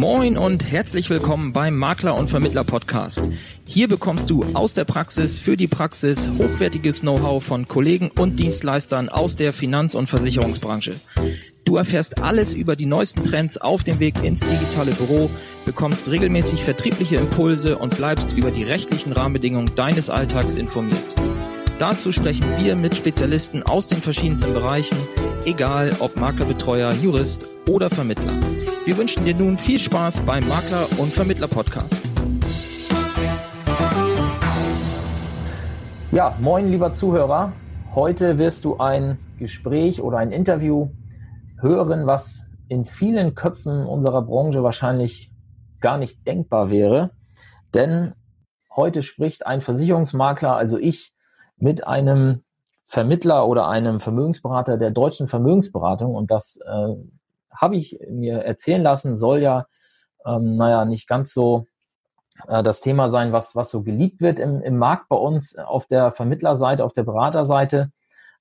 Moin und herzlich willkommen beim Makler und Vermittler Podcast. Hier bekommst du aus der Praxis für die Praxis hochwertiges Know-how von Kollegen und Dienstleistern aus der Finanz- und Versicherungsbranche. Du erfährst alles über die neuesten Trends auf dem Weg ins digitale Büro, bekommst regelmäßig vertriebliche Impulse und bleibst über die rechtlichen Rahmenbedingungen deines Alltags informiert. Dazu sprechen wir mit Spezialisten aus den verschiedensten Bereichen, egal ob Maklerbetreuer, Jurist oder Vermittler. Wir wünschen dir nun viel Spaß beim Makler- und Vermittler-Podcast. Ja, moin lieber Zuhörer. Heute wirst du ein Gespräch oder ein Interview hören, was in vielen Köpfen unserer Branche wahrscheinlich gar nicht denkbar wäre. Denn heute spricht ein Versicherungsmakler, also ich, mit einem Vermittler oder einem Vermögensberater der Deutschen Vermögensberatung. Und das habe ich mir erzählen lassen, soll ja, nicht ganz so das Thema sein, was so geliebt wird im Markt bei uns auf der Vermittlerseite, auf der Beraterseite.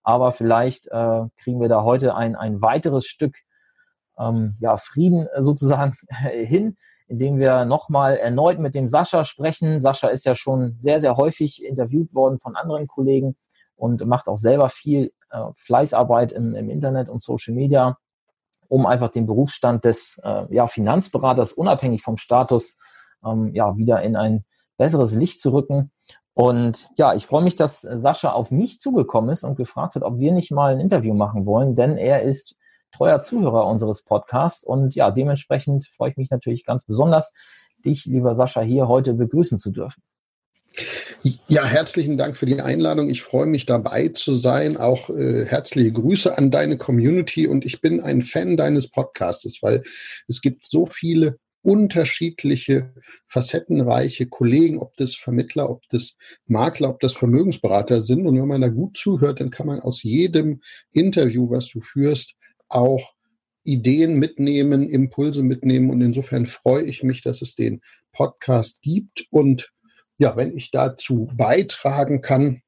Aber vielleicht kriegen wir da heute ein weiteres Stück Frieden sozusagen hin, indem wir nochmal erneut mit dem Sascha sprechen. Sascha ist ja schon sehr, sehr häufig interviewt worden von anderen Kollegen und macht auch selber viel Fleißarbeit im Internet und Social Media, um einfach den Berufsstand des Finanzberaters unabhängig vom Status wieder in ein besseres Licht zu rücken. Und ja, ich freue mich, dass Sascha auf mich zugekommen ist und gefragt hat, ob wir nicht mal ein Interview machen wollen, denn er ist treuer Zuhörer unseres Podcasts und ja, dementsprechend freue ich mich natürlich ganz besonders, dich, lieber Sascha, hier heute begrüßen zu dürfen. Ja, herzlichen Dank für die Einladung. Ich freue mich, dabei zu sein. Auch herzliche Grüße an deine Community und ich bin ein Fan deines Podcasts, weil es gibt so viele unterschiedliche, facettenreiche Kollegen, ob das Vermittler, ob das Makler, ob das Vermögensberater sind. Und wenn man da gut zuhört, dann kann man aus jedem Interview, was du führst, auch Ideen mitnehmen, Impulse mitnehmen und insofern freue ich mich, dass es den Podcast gibt und ja, wenn ich dazu beitragen kann,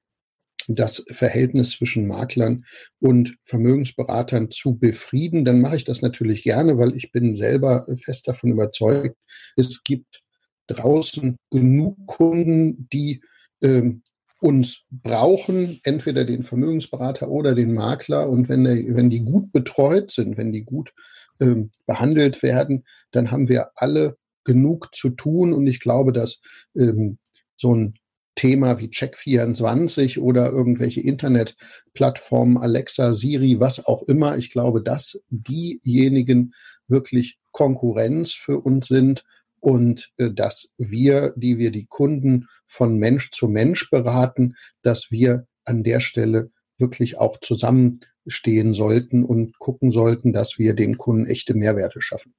das Verhältnis zwischen Maklern und Vermögensberatern zu befrieden, dann mache ich das natürlich gerne, weil ich bin selber fest davon überzeugt, es gibt draußen genug Kunden, die uns brauchen, entweder den Vermögensberater oder den Makler. Und wenn die gut betreut sind, wenn die gut behandelt werden, dann haben wir alle genug zu tun. Und ich glaube, dass so ein Thema wie Check24 oder irgendwelche Internetplattformen, Alexa, Siri, was auch immer, ich glaube, dass diejenigen wirklich Konkurrenz für uns sind, und dass wir, die wir die Kunden von Mensch zu Mensch beraten, dass wir an der Stelle wirklich auch zusammenstehen sollten und gucken sollten, dass wir den Kunden echte Mehrwerte schaffen.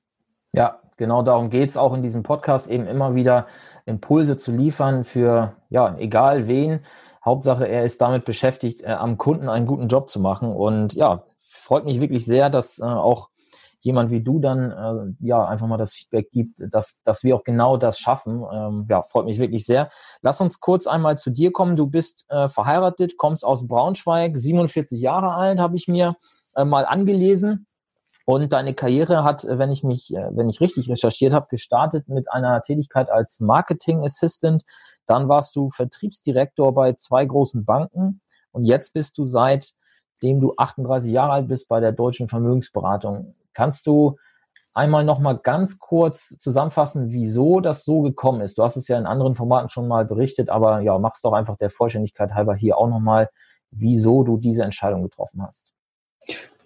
Ja, genau darum geht es auch in diesem Podcast, eben immer wieder Impulse zu liefern für, ja, egal wen. Hauptsache, er ist damit beschäftigt, am Kunden einen guten Job zu machen. Und ja, freut mich wirklich sehr, dass auch jemand wie du dann einfach mal das Feedback gibt, dass wir auch genau das schaffen. Freut mich wirklich sehr. Lass uns kurz einmal zu dir kommen. Du bist verheiratet, kommst aus Braunschweig, 47 Jahre alt, habe ich mir mal angelesen. Und deine Karriere hat, wenn ich richtig recherchiert habe, gestartet mit einer Tätigkeit als Marketing Assistant. Dann warst du Vertriebsdirektor bei zwei großen Banken. Und jetzt bist du, seitdem du 38 Jahre alt bist, bei der Deutschen Vermögensberatung. Kannst du einmal noch mal ganz kurz zusammenfassen, wieso das so gekommen ist? Du hast es ja in anderen Formaten schon mal berichtet, aber ja, mach's doch einfach der Vollständigkeit halber hier auch noch mal, wieso du diese Entscheidung getroffen hast.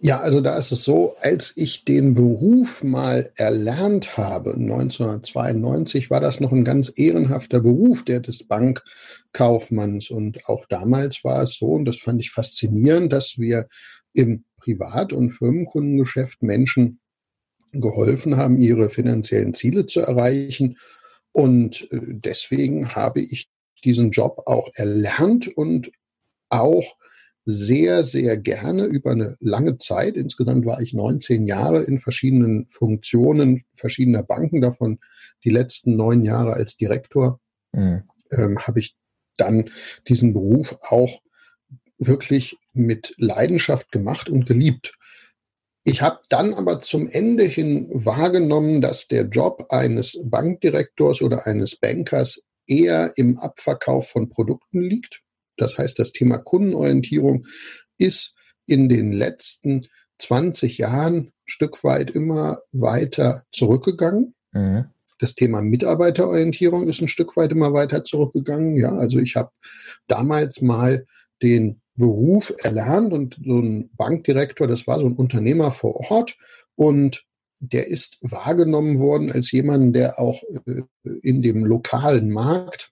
Ja, also da ist es so, als ich den Beruf mal erlernt habe, 1992, war das noch ein ganz ehrenhafter Beruf, der des Bankkaufmanns. Und auch damals war es so, und das fand ich faszinierend, dass wir im Privat- und Firmenkundengeschäft Menschen geholfen haben, ihre finanziellen Ziele zu erreichen. Und deswegen habe ich diesen Job auch erlernt und auch sehr, sehr gerne über eine lange Zeit. Insgesamt war ich 19 Jahre in verschiedenen Funktionen verschiedener Banken, davon die letzten 9 Jahre als Direktor, habe ich dann diesen Beruf auch wirklich mit Leidenschaft gemacht und geliebt. Ich habe dann aber zum Ende hin wahrgenommen, dass der Job eines Bankdirektors oder eines Bankers eher im Abverkauf von Produkten liegt. Das heißt, das Thema Kundenorientierung ist in den letzten 20 Jahren ein Stück weit immer weiter zurückgegangen. Mhm. Das Thema Mitarbeiterorientierung ist ein Stück weit immer weiter zurückgegangen. Ja, also ich habe damals mal den Beruf erlernt und so ein Bankdirektor, das war so ein Unternehmer vor Ort und der ist wahrgenommen worden als jemand, der auch in dem lokalen Markt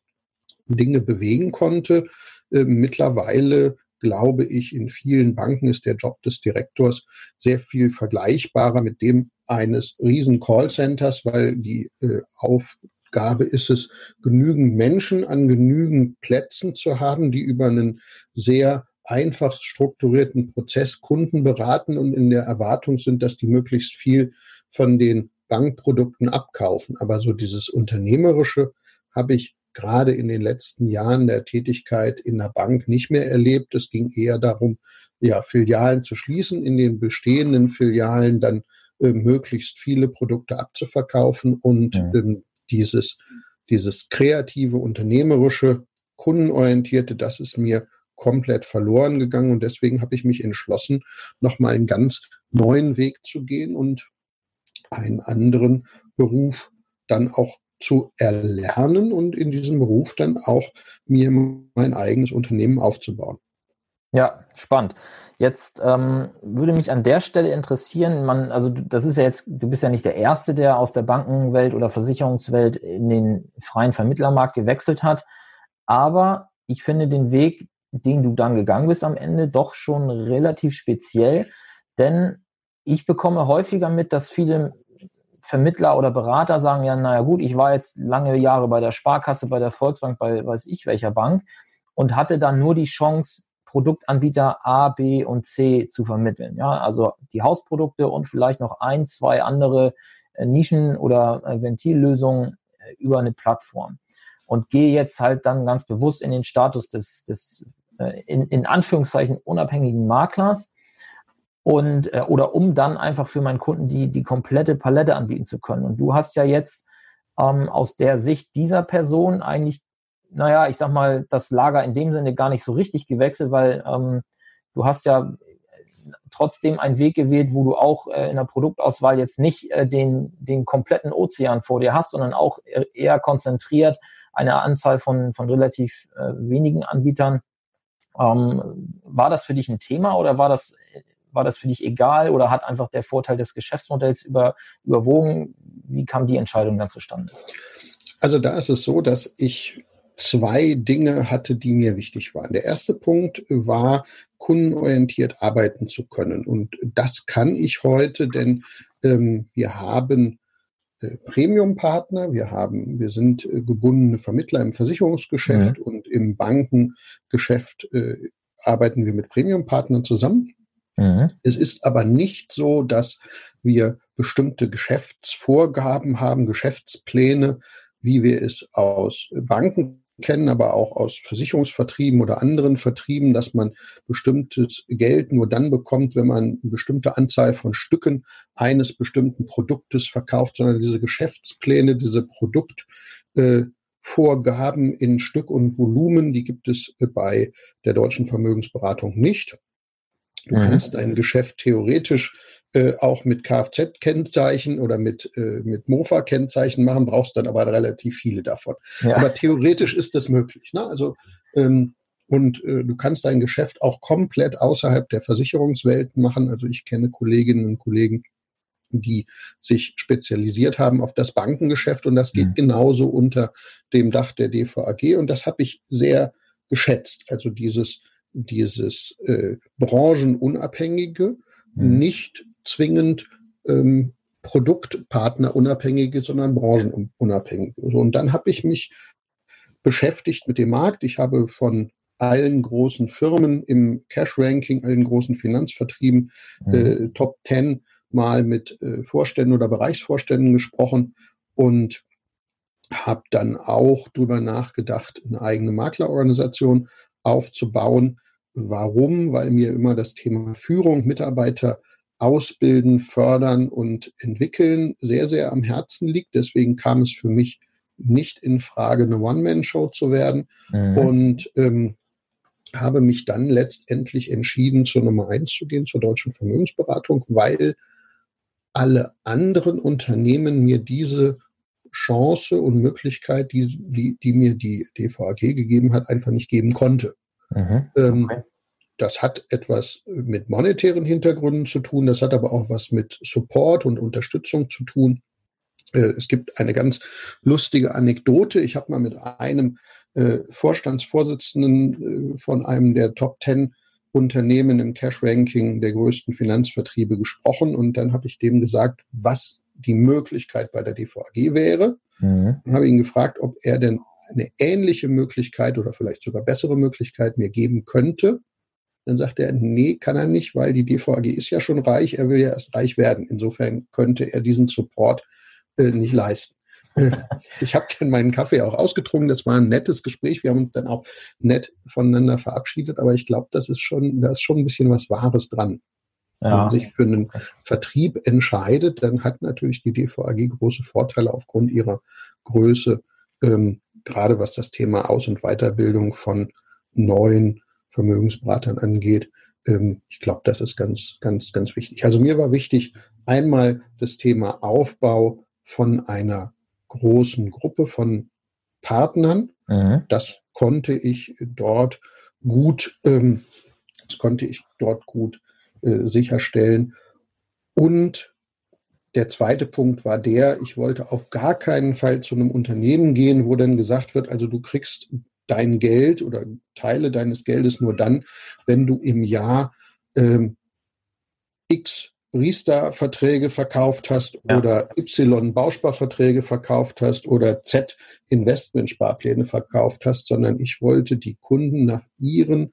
Dinge bewegen konnte. Mittlerweile glaube ich, in vielen Banken ist der Job des Direktors sehr viel vergleichbarer mit dem eines riesen Callcenters, weil die Aufgabe ist es, genügend Menschen an genügend Plätzen zu haben, die über einen sehr einfach strukturierten Prozess Kunden beraten und in der Erwartung sind, dass die möglichst viel von den Bankprodukten abkaufen. Aber so dieses Unternehmerische habe ich gerade in den letzten Jahren der Tätigkeit in der Bank nicht mehr erlebt. Es ging eher darum, ja, Filialen zu schließen, in den bestehenden Filialen dann möglichst viele Produkte abzuverkaufen und dieses kreative, unternehmerische, kundenorientierte, das ist mir komplett verloren gegangen und deswegen habe ich mich entschlossen, nochmal einen ganz neuen Weg zu gehen und einen anderen Beruf dann auch zu erlernen und in diesem Beruf dann auch mir mein eigenes Unternehmen aufzubauen. Ja, spannend. Jetzt würde mich an der Stelle interessieren, du bist ja nicht der Erste, der aus der Bankenwelt oder Versicherungswelt in den freien Vermittlermarkt gewechselt hat, aber ich finde den Weg, den du dann gegangen bist am Ende, doch schon relativ speziell, denn ich bekomme häufiger mit, dass viele Vermittler oder Berater sagen, ja, naja gut, ich war jetzt lange Jahre bei der Sparkasse, bei der Volksbank, bei weiß ich welcher Bank und hatte dann nur die Chance, Produktanbieter A, B und C zu vermitteln. Ja, also die Hausprodukte und vielleicht noch 1, 2 andere Nischen- oder Ventillösungen über eine Plattform. Und gehe jetzt halt dann ganz bewusst in den Status des in Anführungszeichen unabhängigen Maklers. Oder um dann einfach für meinen Kunden die komplette Palette anbieten zu können. Und du hast ja jetzt aus der Sicht dieser Person eigentlich, naja, ich sag mal, das Lager in dem Sinne gar nicht so richtig gewechselt, weil du hast ja trotzdem einen Weg gewählt, wo du auch in der Produktauswahl jetzt nicht den kompletten Ozean vor dir hast, sondern auch eher konzentriert eine Anzahl von relativ wenigen Anbietern. War das für dich ein Thema oder war das für dich egal oder hat einfach der Vorteil des Geschäftsmodells überwogen? Wie kam die Entscheidung dann zustande? Also da ist es so, dass ich 2 Dinge hatte, die mir wichtig waren. Der erste Punkt war, kundenorientiert arbeiten zu können. Und das kann ich heute, denn wir haben Premium-Partner, wir sind gebundene Vermittler im Versicherungsgeschäft und im Bankengeschäft arbeiten wir mit Premium-Partnern zusammen. Es ist aber nicht so, dass wir bestimmte Geschäftsvorgaben haben, Geschäftspläne, wie wir es aus Banken kennen, aber auch aus Versicherungsvertrieben oder anderen Vertrieben, dass man bestimmtes Geld nur dann bekommt, wenn man eine bestimmte Anzahl von Stücken eines bestimmten Produktes verkauft, sondern diese Geschäftspläne, diese Produktvorgaben in Stück und Volumen, die gibt es bei der Deutschen Vermögensberatung nicht. Du kannst dein Geschäft theoretisch auch mit Kfz-Kennzeichen oder mit Mofa-Kennzeichen machen, brauchst dann aber relativ viele davon. Ja. Aber theoretisch ist das möglich. Ne? Also, du kannst dein Geschäft auch komplett außerhalb der Versicherungswelt machen. Also ich kenne Kolleginnen und Kollegen, die sich spezialisiert haben auf das Bankengeschäft und das geht genauso unter dem Dach der DVAG und das habe ich sehr geschätzt. Also dieses branchenunabhängige, nicht zwingend produktpartnerunabhängige, sondern branchenunabhängige. So, und dann habe ich mich beschäftigt mit dem Markt. Ich habe von allen großen Firmen im Cash-Ranking, allen großen Finanzvertrieben, Top 10 mal mit Vorständen oder Bereichsvorständen gesprochen und habe dann auch darüber nachgedacht, eine eigene Maklerorganisation aufzubauen. Warum? Weil mir immer das Thema Führung, Mitarbeiter, Ausbilden, Fördern und Entwickeln sehr, sehr am Herzen liegt. Deswegen kam es für mich nicht in Frage, eine One-Man-Show zu werden. Mhm. Und habe mich dann letztendlich entschieden, zur Nummer 1 zu gehen, zur Deutschen Vermögensberatung, weil alle anderen Unternehmen mir diese Chance und Möglichkeit, die mir die DVAG gegeben hat, einfach nicht geben konnte. Mhm. Okay. Das hat etwas mit monetären Hintergründen zu tun, das hat aber auch was mit Support und Unterstützung zu tun. Es gibt eine ganz lustige Anekdote. Ich habe mal mit einem Vorstandsvorsitzenden von einem der Top 10 Unternehmen im Cash-Ranking der größten Finanzvertriebe gesprochen und dann habe ich dem gesagt, was die Möglichkeit bei der DVAG wäre. Mhm. Und habe ihn gefragt, ob er denn eine ähnliche Möglichkeit oder vielleicht sogar bessere Möglichkeit mir geben könnte. Dann sagt er, nee, kann er nicht, weil die DVAG ist ja schon reich, er will ja erst reich werden. Insofern könnte er diesen Support nicht leisten. Ich habe dann meinen Kaffee auch ausgetrunken, das war ein nettes Gespräch, wir haben uns dann auch nett voneinander verabschiedet, aber ich glaube, da ist schon ein bisschen was Wahres dran. Ja. Wenn man sich für einen Vertrieb entscheidet, dann hat natürlich die DVAG große Vorteile aufgrund ihrer Größe, gerade was das Thema Aus- und Weiterbildung von neuen Vermögensberatern angeht. Ich glaube, das ist ganz, ganz, ganz wichtig. Also mir war wichtig, einmal das Thema Aufbau von einer großen Gruppe von Partnern. Mhm. Das konnte ich dort gut sicherstellen. Und der zweite Punkt war der, ich wollte auf gar keinen Fall zu einem Unternehmen gehen, wo dann gesagt wird, also du kriegst dein Geld oder Teile deines Geldes nur dann, wenn du im Jahr X Riester-Verträge verkauft hast oder Y Bausparverträge verkauft hast oder Z Investmentsparpläne verkauft hast, sondern ich wollte die Kunden nach ihren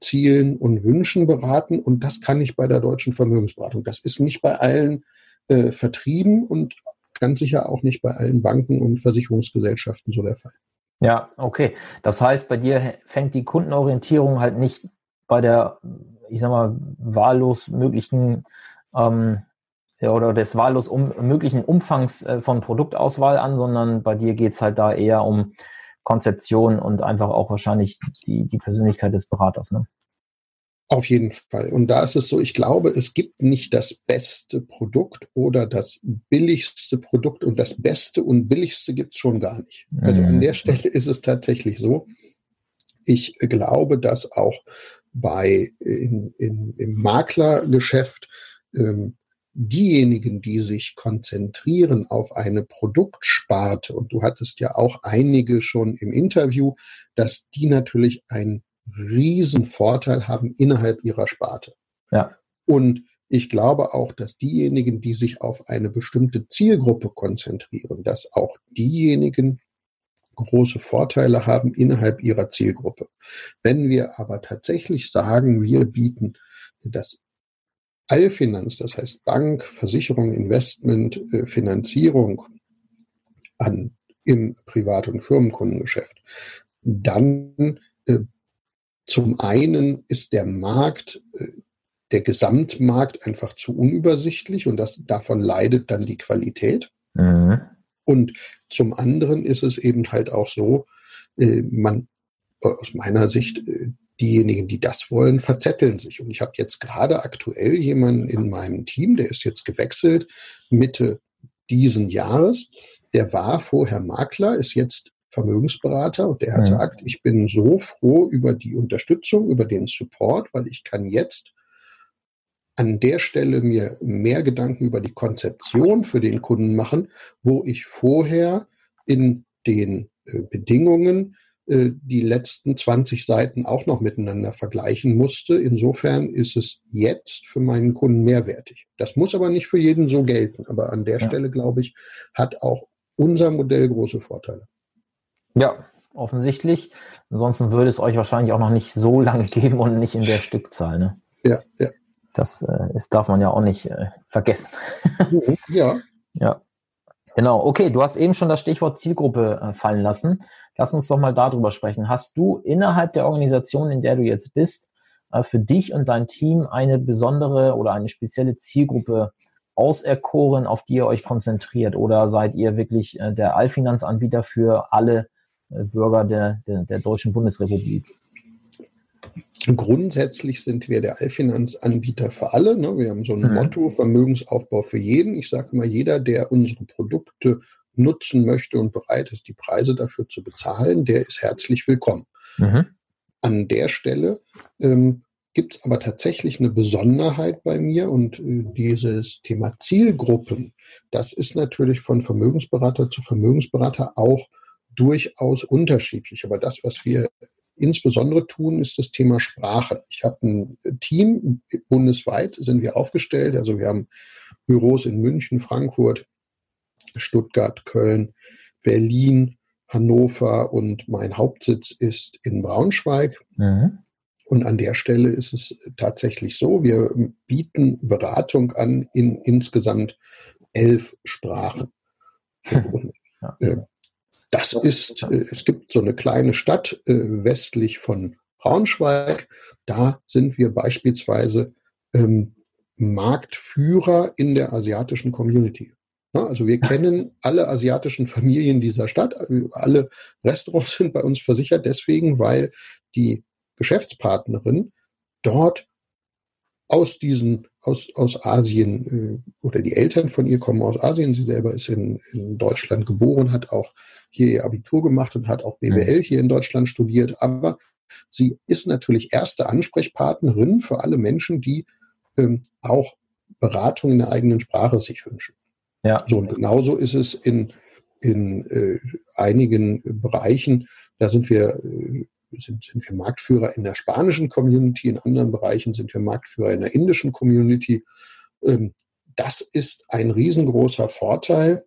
Zielen und Wünschen beraten und das kann ich bei der Deutschen Vermögensberatung. Das ist nicht bei allen Vertrieben und ganz sicher auch nicht bei allen Banken und Versicherungsgesellschaften so der Fall. Ja, okay. Das heißt, bei dir fängt die Kundenorientierung halt nicht bei der, ich sag mal, wahllos möglichen oder des wahllos möglichen Umfangs von Produktauswahl an, sondern bei dir geht es halt da eher um Konzeption und einfach auch wahrscheinlich die Persönlichkeit des Beraters, ne? Auf jeden Fall. Und da ist es so, ich glaube, es gibt nicht das beste Produkt oder das billigste Produkt und das beste und billigste gibt es schon gar nicht. Also an der Stelle ist es tatsächlich so. Ich glaube, dass auch im Maklergeschäft diejenigen, die sich konzentrieren auf eine Produktsparte, und du hattest ja auch einige schon im Interview, dass die natürlich ein Riesenvorteil haben innerhalb ihrer Sparte. Ja. Und ich glaube auch, dass diejenigen, die sich auf eine bestimmte Zielgruppe konzentrieren, dass auch diejenigen große Vorteile haben innerhalb ihrer Zielgruppe. Wenn wir aber tatsächlich sagen, wir bieten das Allfinanz, das heißt Bank, Versicherung, Investment, Finanzierung an im Privat- und Firmenkundengeschäft, dann zum einen ist der Markt, der Gesamtmarkt einfach zu unübersichtlich und davon leidet dann die Qualität. Mhm. Und zum anderen ist es eben halt auch so, aus meiner Sicht, diejenigen, die das wollen, verzetteln sich. Und ich habe jetzt gerade aktuell jemanden in meinem Team, der ist jetzt gewechselt, Mitte diesen Jahres. Der war vorher Makler, ist jetzt Vermögensberater und der hat gesagt, ich bin so froh über die Unterstützung, über den Support, weil ich kann jetzt an der Stelle mir mehr Gedanken über die Konzeption für den Kunden machen, wo ich vorher in den Bedingungen die letzten 20 Seiten auch noch miteinander vergleichen musste. Insofern ist es jetzt für meinen Kunden mehrwertig. Das muss aber nicht für jeden so gelten. Aber an der Stelle, glaube ich, hat auch unser Modell große Vorteile. Ja, offensichtlich. Ansonsten würde es euch wahrscheinlich auch noch nicht so lange geben und nicht in der Stückzahl, ne? Ja. Das darf man ja auch nicht vergessen. Ja. Ja, genau. Okay, du hast eben schon das Stichwort Zielgruppe fallen lassen. Lass uns doch mal darüber sprechen. Hast du innerhalb der Organisation, in der du jetzt bist, für dich und dein Team eine besondere oder eine spezielle Zielgruppe auserkoren, auf die ihr euch konzentriert? Oder seid ihr wirklich der Allfinanzanbieter für alle Bürger der Deutschen Bundesrepublik? Grundsätzlich sind wir der Allfinanzanbieter für alle. Ne? Wir haben so ein Motto, Vermögensaufbau für jeden. Ich sage immer, jeder, der unsere Produkte nutzen möchte und bereit ist, die Preise dafür zu bezahlen, der ist herzlich willkommen. Mhm. An der Stelle gibt es aber tatsächlich eine Besonderheit bei mir, und dieses Thema Zielgruppen, das ist natürlich von Vermögensberater zu Vermögensberater auch durchaus unterschiedlich. Aber das, was wir insbesondere tun, ist das Thema Sprache. Ich habe ein Team, bundesweit sind wir aufgestellt, also wir haben Büros in München, Frankfurt, Stuttgart, Köln, Berlin, Hannover und mein Hauptsitz ist in Braunschweig. Mhm. Und an der Stelle ist es tatsächlich so, wir bieten Beratung an in insgesamt 11 Sprachen. Das ist, es gibt so eine kleine Stadt westlich von Braunschweig, da sind wir beispielsweise Marktführer in der asiatischen Community. Also wir kennen alle asiatischen Familien dieser Stadt, alle Restaurants sind bei uns versichert, deswegen, weil die Geschäftspartnerin dort aus Asien oder die Eltern von ihr kommen aus Asien, sie selber ist in Deutschland geboren, hat auch hier ihr Abitur gemacht und hat auch BWL hier in Deutschland studiert, aber sie ist natürlich erste Ansprechpartnerin für alle Menschen, die auch Beratung in der eigenen Sprache sich wünschen. Ja. So, und genauso ist es in einigen Bereichen, da sind wir Marktführer in der spanischen Community, in anderen Bereichen sind wir Marktführer in der indischen Community. Das ist ein riesengroßer Vorteil,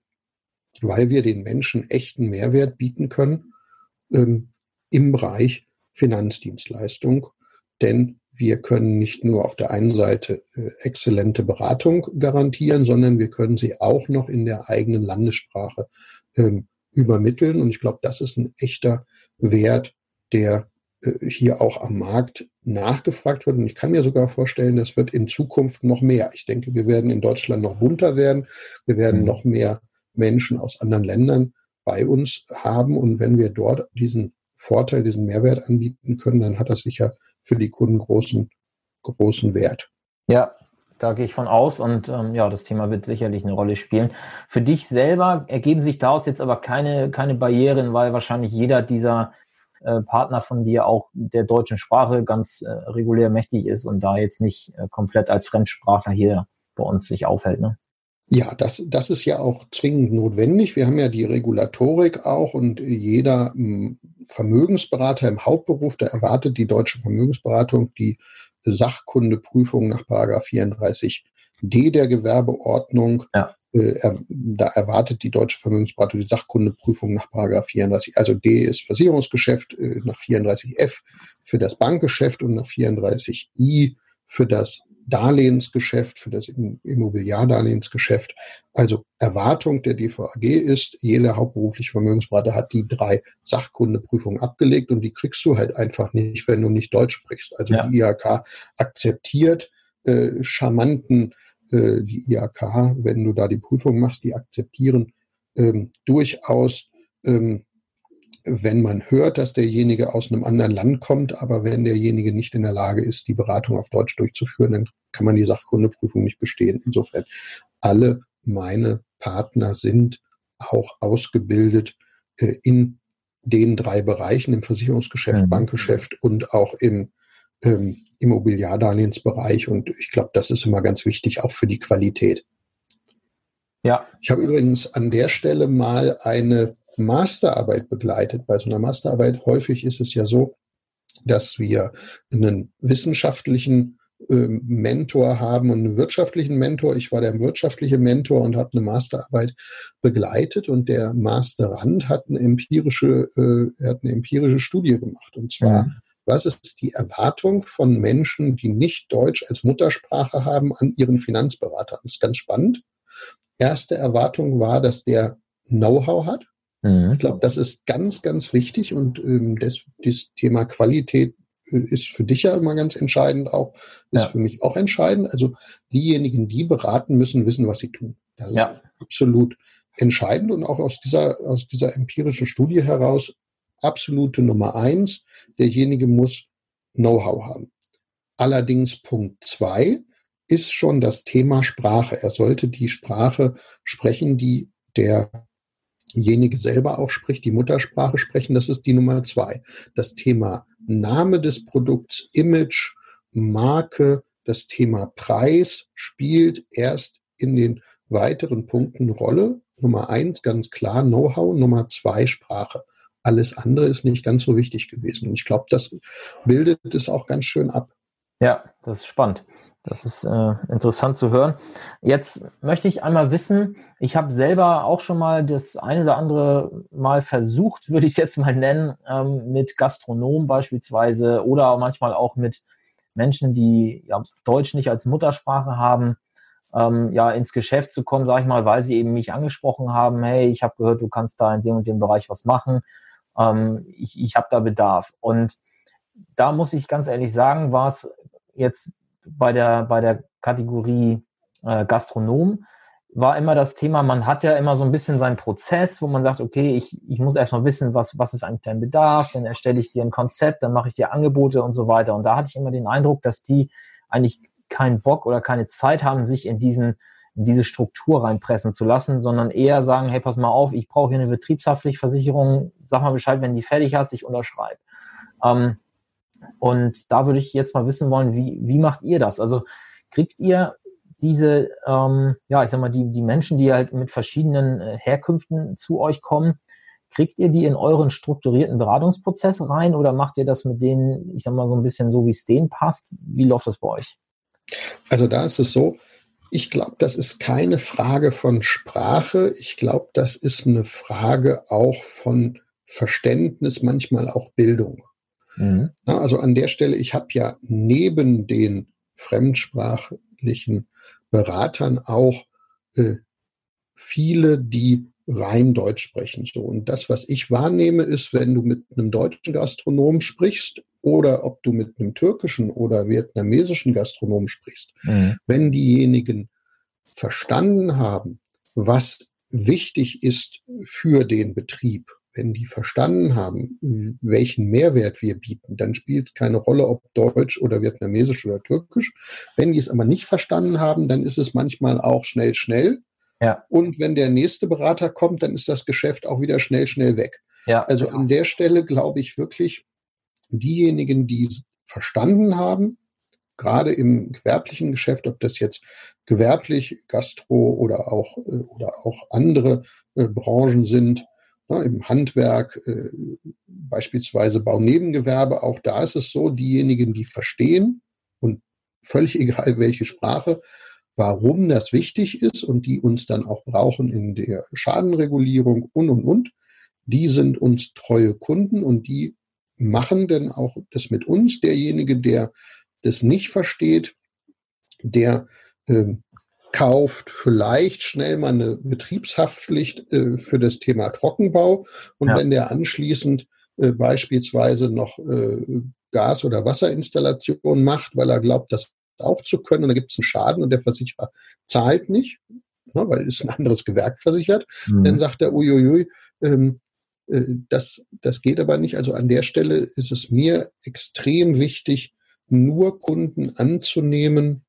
weil wir den Menschen echten Mehrwert bieten können im Bereich Finanzdienstleistung, denn wir können nicht nur auf der einen Seite exzellente Beratung garantieren, sondern wir können sie auch noch in der eigenen Landessprache übermitteln. Und ich glaube, das ist ein echter Wert, der hier auch am Markt nachgefragt wird. Und ich kann mir sogar vorstellen, das wird in Zukunft noch mehr. Ich denke, wir werden in Deutschland noch bunter werden. Wir werden noch mehr Menschen aus anderen Ländern bei uns haben. Und wenn wir dort diesen Vorteil, diesen Mehrwert anbieten können, dann hat das sicher für die Kunden großen Wert. Ja, da gehe ich von aus und das Thema wird sicherlich eine Rolle spielen. Für dich selber ergeben sich daraus jetzt aber keine Barrieren, weil wahrscheinlich jeder dieser Partner von dir auch der deutschen Sprache ganz regulär mächtig ist und da jetzt nicht komplett als Fremdsprachler hier bei uns sich aufhält, ne? Ja, das ist ja auch zwingend notwendig. Wir haben ja die Regulatorik auch und jeder Vermögensberater im Hauptberuf, da erwartet die Deutsche Vermögensberatung die Sachkundeprüfung nach § 34d der Gewerbeordnung. Ja. Da erwartet die Deutsche Vermögensberatung die Sachkundeprüfung nach § 34, also D ist Versicherungsgeschäft, nach 34f für das Bankgeschäft und nach 34i für das Darlehensgeschäft, für das Immobiliardarlehensgeschäft. Also Erwartung der DVAG ist, jeder hauptberufliche Vermögensberater hat die 3 Sachkundeprüfungen abgelegt und die kriegst du halt einfach nicht, wenn du nicht Deutsch sprichst. Also ja. Die IHK akzeptiert die IHK, wenn du da die Prüfung machst, die akzeptieren durchaus, wenn man hört, dass derjenige aus einem anderen Land kommt, aber wenn derjenige nicht in der Lage ist, die Beratung auf Deutsch durchzuführen, dann kann man die Sachkundeprüfung nicht bestehen. Insofern, alle meine Partner sind auch ausgebildet in den 3 Bereichen, im Versicherungsgeschäft, Bankgeschäft und auch im Immobiliardarlehensbereich, und ich glaube, das ist immer ganz wichtig, auch für die Qualität. Ja. Ich habe übrigens an der Stelle mal eine Masterarbeit begleitet. Bei so einer Masterarbeit häufig ist es ja so, dass wir einen wissenschaftlichen Mentor haben und einen wirtschaftlichen Mentor. Ich war der wirtschaftliche Mentor und habe eine Masterarbeit begleitet, und der Masterand hat eine empirische Studie gemacht, und zwar was ist die Erwartung von Menschen, die nicht Deutsch als Muttersprache haben, an ihren Finanzberater? Das ist ganz spannend. Erste Erwartung war, dass der Know-how hat. Ich glaube, das ist ganz, ganz wichtig, und das Thema Qualität ist für dich ja immer ganz entscheidend auch, ist für mich auch entscheidend. Also diejenigen, die beraten, müssen wissen, was sie tun. Das ist absolut entscheidend und auch aus dieser empirischen Studie heraus absolute Nummer 1, derjenige muss Know-how haben. Allerdings Punkt 2 ist schon das Thema Sprache. Er sollte die Sprache sprechen, die derjenige selber auch spricht, die Muttersprache sprechen. Das ist die Nummer 2. Das Thema Name des Produkts, Image, Marke, das Thema Preis spielt erst in den weiteren Punkten eine Rolle. Nummer 1 ganz klar Know-how, Nummer 2 Sprache. Alles andere ist nicht ganz so wichtig gewesen. Und ich glaube, das bildet es auch ganz schön ab. Ja, das ist spannend. Das ist interessant zu hören. Jetzt möchte ich einmal wissen, ich habe selber auch schon mal das ein oder andere Mal versucht, würde ich es jetzt mal nennen, mit Gastronomen beispielsweise oder manchmal auch mit Menschen, die Deutsch nicht als Muttersprache haben, ins Geschäft zu kommen, sage ich mal, weil sie eben mich angesprochen haben, hey, ich habe gehört, du kannst da in dem und dem Bereich was machen, ich habe da Bedarf. Und da muss ich ganz ehrlich sagen, war es jetzt bei der Kategorie Gastronom, war immer das Thema, man hat ja immer so ein bisschen seinen Prozess, wo man sagt, okay, ich muss erstmal wissen, was ist eigentlich dein Bedarf, dann erstelle ich dir ein Konzept, dann mache ich dir Angebote und so weiter. Und da hatte ich immer den Eindruck, dass die eigentlich keinen Bock oder keine Zeit haben, sich in diese Struktur reinpressen zu lassen, sondern eher sagen, hey, pass mal auf, ich brauche hier eine Betriebshaftpflichtversicherung, sag mal Bescheid, wenn die fertig hast, ich unterschreibe. Und da würde ich jetzt mal wissen wollen, wie macht ihr das? Also kriegt ihr diese, die Menschen, die halt mit verschiedenen Herkünften zu euch kommen, kriegt ihr die in euren strukturierten Beratungsprozess rein oder macht ihr das mit denen, ich sag mal so ein bisschen so, wie es denen passt? Wie läuft das bei euch? Also da ist es so, ich glaube, das ist keine Frage von Sprache. Ich glaube, das ist eine Frage auch von Verständnis, manchmal auch Bildung. Mhm. Also an der Stelle, ich habe ja neben den fremdsprachlichen Beratern auch viele, die rein Deutsch sprechen. So. Und das, was ich wahrnehme, ist, wenn du mit einem deutschen Gastronomen sprichst, oder ob du mit einem türkischen oder vietnamesischen Gastronomen sprichst, wenn diejenigen verstanden haben, was wichtig ist für den Betrieb, wenn die verstanden haben, welchen Mehrwert wir bieten, dann spielt es keine Rolle, ob deutsch oder vietnamesisch oder türkisch. Wenn die es aber nicht verstanden haben, dann ist es manchmal auch schnell. Ja. Und wenn der nächste Berater kommt, dann ist das Geschäft auch wieder schnell weg. Ja. Also an der Stelle glaube ich wirklich, diejenigen, die es verstanden haben, gerade im gewerblichen Geschäft, ob das jetzt gewerblich, Gastro oder auch andere Branchen sind, im Handwerk, beispielsweise Baunebengewerbe, auch da ist es so, diejenigen, die verstehen, und völlig egal welche Sprache, warum das wichtig ist und die uns dann auch brauchen in der Schadenregulierung und, die sind uns treue Kunden und die machen denn auch das mit uns. Derjenige, der das nicht versteht, der kauft vielleicht schnell mal eine Betriebshaftpflicht für das Thema Trockenbau. Und wenn der anschließend beispielsweise noch Gas- oder Wasserinstallation macht, weil er glaubt, das auch zu können, und da gibt es einen Schaden und der Versicherer zahlt nicht, weil es ein anderes Gewerk versichert, dann sagt er, uiuiui, das geht aber nicht. Also an der Stelle ist es mir extrem wichtig, nur Kunden anzunehmen,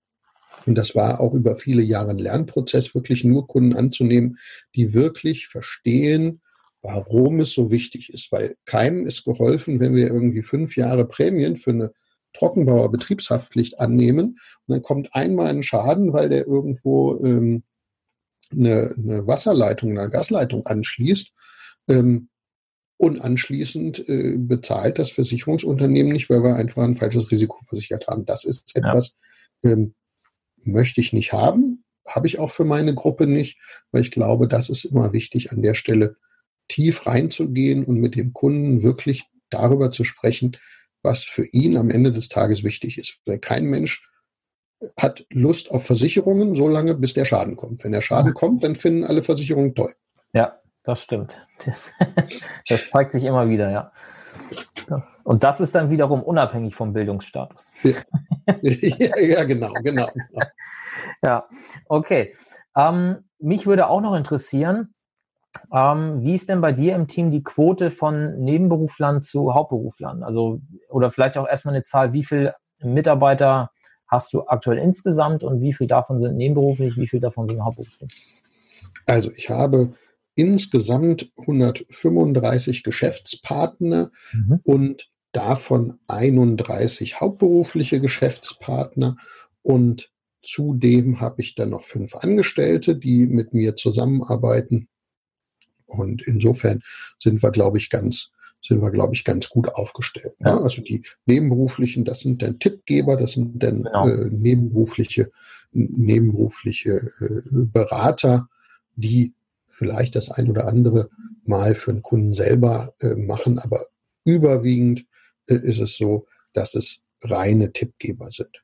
und das war auch über viele Jahre ein Lernprozess, wirklich nur Kunden anzunehmen, die wirklich verstehen, warum es so wichtig ist. Weil keinem ist geholfen, wenn wir irgendwie 5 Jahre Prämien für eine Trockenbauer-Betriebshaftpflicht annehmen und dann kommt einmal ein Schaden, weil der irgendwo eine Wasserleitung, eine Gasleitung anschließt. Und anschließend bezahlt das Versicherungsunternehmen nicht, weil wir einfach ein falsches Risiko versichert haben. Das ist etwas, möchte ich nicht haben, habe ich auch für meine Gruppe nicht, weil ich glaube, das ist immer wichtig, an der Stelle tief reinzugehen und mit dem Kunden wirklich darüber zu sprechen, was für ihn am Ende des Tages wichtig ist. Weil kein Mensch hat Lust auf Versicherungen so lange, bis der Schaden kommt. Wenn der Schaden kommt, dann finden alle Versicherungen toll. Ja. Das stimmt. Das zeigt sich immer wieder, ja. Das. Und das ist dann wiederum unabhängig vom Bildungsstatus. Ja, genau. Ja, okay. Mich würde auch noch interessieren, wie ist denn bei dir im Team die Quote von Nebenberuflern zu Hauptberuflern? Also, oder vielleicht auch erstmal eine Zahl, wie viele Mitarbeiter hast du aktuell insgesamt und wie viel davon sind nebenberuflich, wie viel davon sind hauptberuflich? Also ich habe insgesamt 135 Geschäftspartner und davon 31 hauptberufliche Geschäftspartner und zudem habe ich dann noch 5 Angestellte, die mit mir zusammenarbeiten und insofern sind wir, glaube ich, ganz gut aufgestellt. Ja. Ne? Also die Nebenberuflichen, das sind dann Tippgeber, das sind dann nebenberufliche Berater, die vielleicht das ein oder andere Mal für einen Kunden selber machen, aber überwiegend ist es so, dass es reine Tippgeber sind.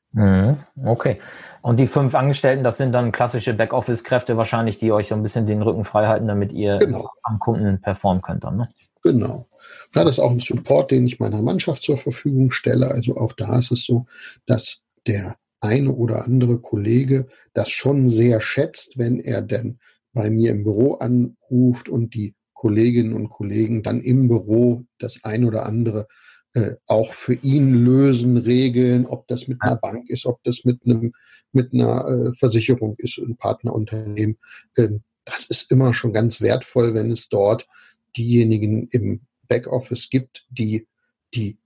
Okay. Und die 5 Angestellten, das sind dann klassische Backoffice-Kräfte wahrscheinlich, die euch so ein bisschen den Rücken frei halten, damit ihr am Kunden performen könnt dann, ne? Genau. Ja, das ist auch ein Support, den ich meiner Mannschaft zur Verfügung stelle. Also auch da ist es so, dass der eine oder andere Kollege das schon sehr schätzt, wenn er denn bei mir im Büro anruft und die Kolleginnen und Kollegen dann im Büro das ein oder andere auch für ihn lösen, regeln, ob das mit einer Bank ist, ob das mit einer Versicherung ist, ein Partnerunternehmen. Das ist immer schon ganz wertvoll, wenn es dort diejenigen im Backoffice gibt, die die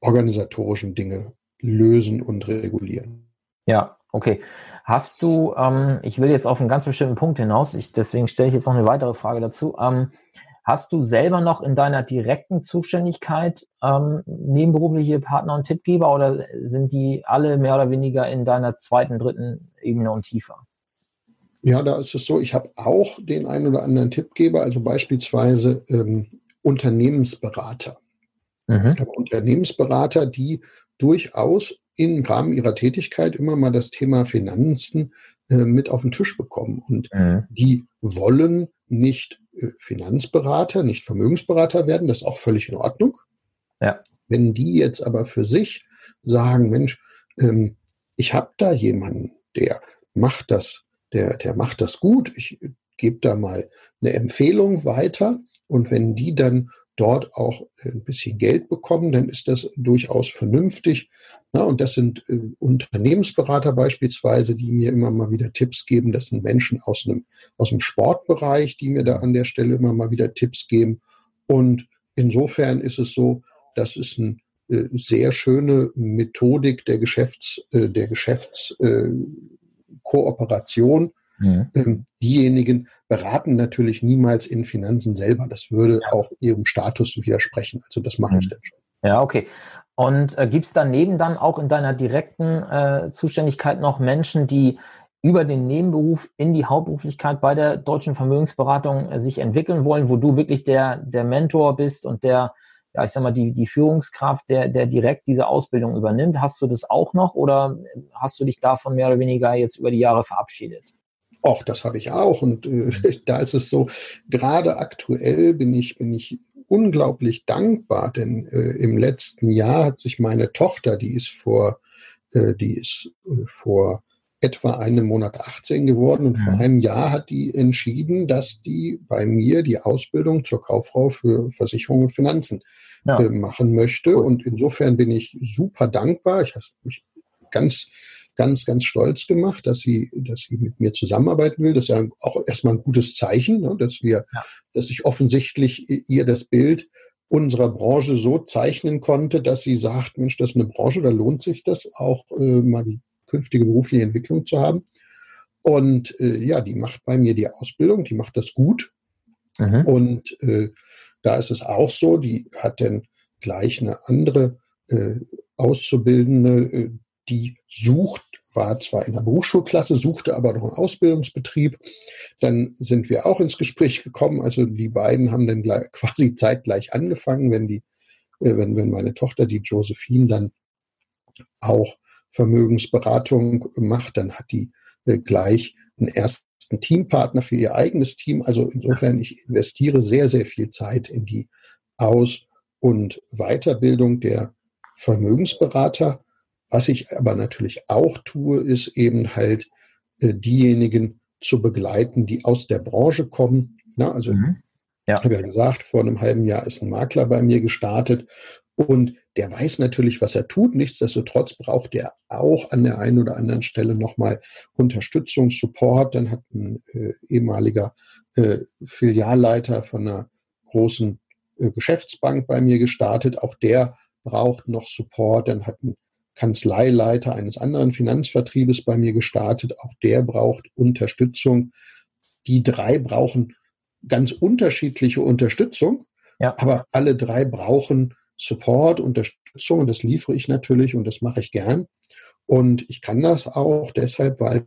organisatorischen Dinge lösen und regulieren. Ja, okay. Hast du, ich will jetzt auf einen ganz bestimmten Punkt hinaus, deswegen stelle ich jetzt noch eine weitere Frage dazu. Hast du selber noch in deiner direkten Zuständigkeit nebenberufliche Partner und Tippgeber oder sind die alle mehr oder weniger in deiner zweiten, dritten Ebene und tiefer? Ja, da ist es so, ich habe auch den einen oder anderen Tippgeber, also beispielsweise Unternehmensberater. Ich habe Unternehmensberater, die durchaus im Rahmen ihrer Tätigkeit immer mal das Thema Finanzen mit auf den Tisch bekommen. Und die wollen nicht Finanzberater, nicht Vermögensberater werden, das ist auch völlig in Ordnung. Ja. Wenn die jetzt aber für sich sagen, Mensch, ich habe da jemanden, der macht das gut, ich gebe da mal eine Empfehlung weiter und wenn die dann dort auch ein bisschen Geld bekommen, dann ist das durchaus vernünftig. Na, und das sind Unternehmensberater beispielsweise, die mir immer mal wieder Tipps geben. Das sind Menschen aus dem Sportbereich, die mir da an der Stelle immer mal wieder Tipps geben. Und insofern ist es so, das ist eine sehr schöne Methodik der Kooperation. Diejenigen beraten natürlich niemals in Finanzen selber. Das würde auch ihrem Status widersprechen. Also das mache ich dann schon. Ja, okay. Und gibt es daneben dann auch in deiner direkten Zuständigkeit noch Menschen, die über den Nebenberuf in die Hauptberuflichkeit bei der Deutschen Vermögensberatung sich entwickeln wollen, wo du wirklich der Mentor bist und die Führungskraft, der direkt diese Ausbildung übernimmt? Hast du das auch noch oder hast du dich davon mehr oder weniger jetzt über die Jahre verabschiedet? Och, das habe ich auch und da ist es so, gerade aktuell bin ich unglaublich dankbar, denn im letzten Jahr hat sich meine Tochter, die ist vor etwa einem Monat 18 geworden und vor einem Jahr hat die entschieden, dass die bei mir die Ausbildung zur Kauffrau für Versicherung und Finanzen machen möchte und insofern bin ich super dankbar. Ich habe mich ganz stolz gemacht, dass sie mit mir zusammenarbeiten will. Das ist ja auch erstmal ein gutes Zeichen, ne, dass ich offensichtlich ihr das Bild unserer Branche so zeichnen konnte, dass sie sagt, Mensch, das ist eine Branche, da lohnt sich das auch mal die künftige berufliche Entwicklung zu haben. Und die macht bei mir die Ausbildung, die macht das gut. Und da ist es auch so, die hat dann gleich eine andere Auszubildende, die sucht, war zwar in der Berufsschulklasse, suchte aber noch einen Ausbildungsbetrieb. Dann sind wir auch ins Gespräch gekommen. Also die beiden haben dann quasi zeitgleich angefangen, wenn meine Tochter, die Josephine, dann auch Vermögensberatung macht, dann hat die gleich einen ersten Teampartner für ihr eigenes Team. Also insofern, ich investiere sehr, sehr viel Zeit in die Aus- und Weiterbildung der Vermögensberater. Was ich aber natürlich auch tue, ist eben halt diejenigen zu begleiten, die aus der Branche kommen. Na, also ich habe ja gesagt, vor einem halben Jahr ist ein Makler bei mir gestartet und der weiß natürlich, was er tut. Nichtsdestotrotz braucht er auch an der einen oder anderen Stelle nochmal Unterstützung, Support. Dann hat ein ehemaliger Filialleiter von einer großen Geschäftsbank bei mir gestartet. Auch der braucht noch Support. Dann hat ein Kanzleileiter eines anderen Finanzvertriebes bei mir gestartet. Auch der braucht Unterstützung. Die drei brauchen ganz unterschiedliche Unterstützung, aber alle drei brauchen Support, Unterstützung und das liefere ich natürlich und das mache ich gern. Und ich kann das auch deshalb, weil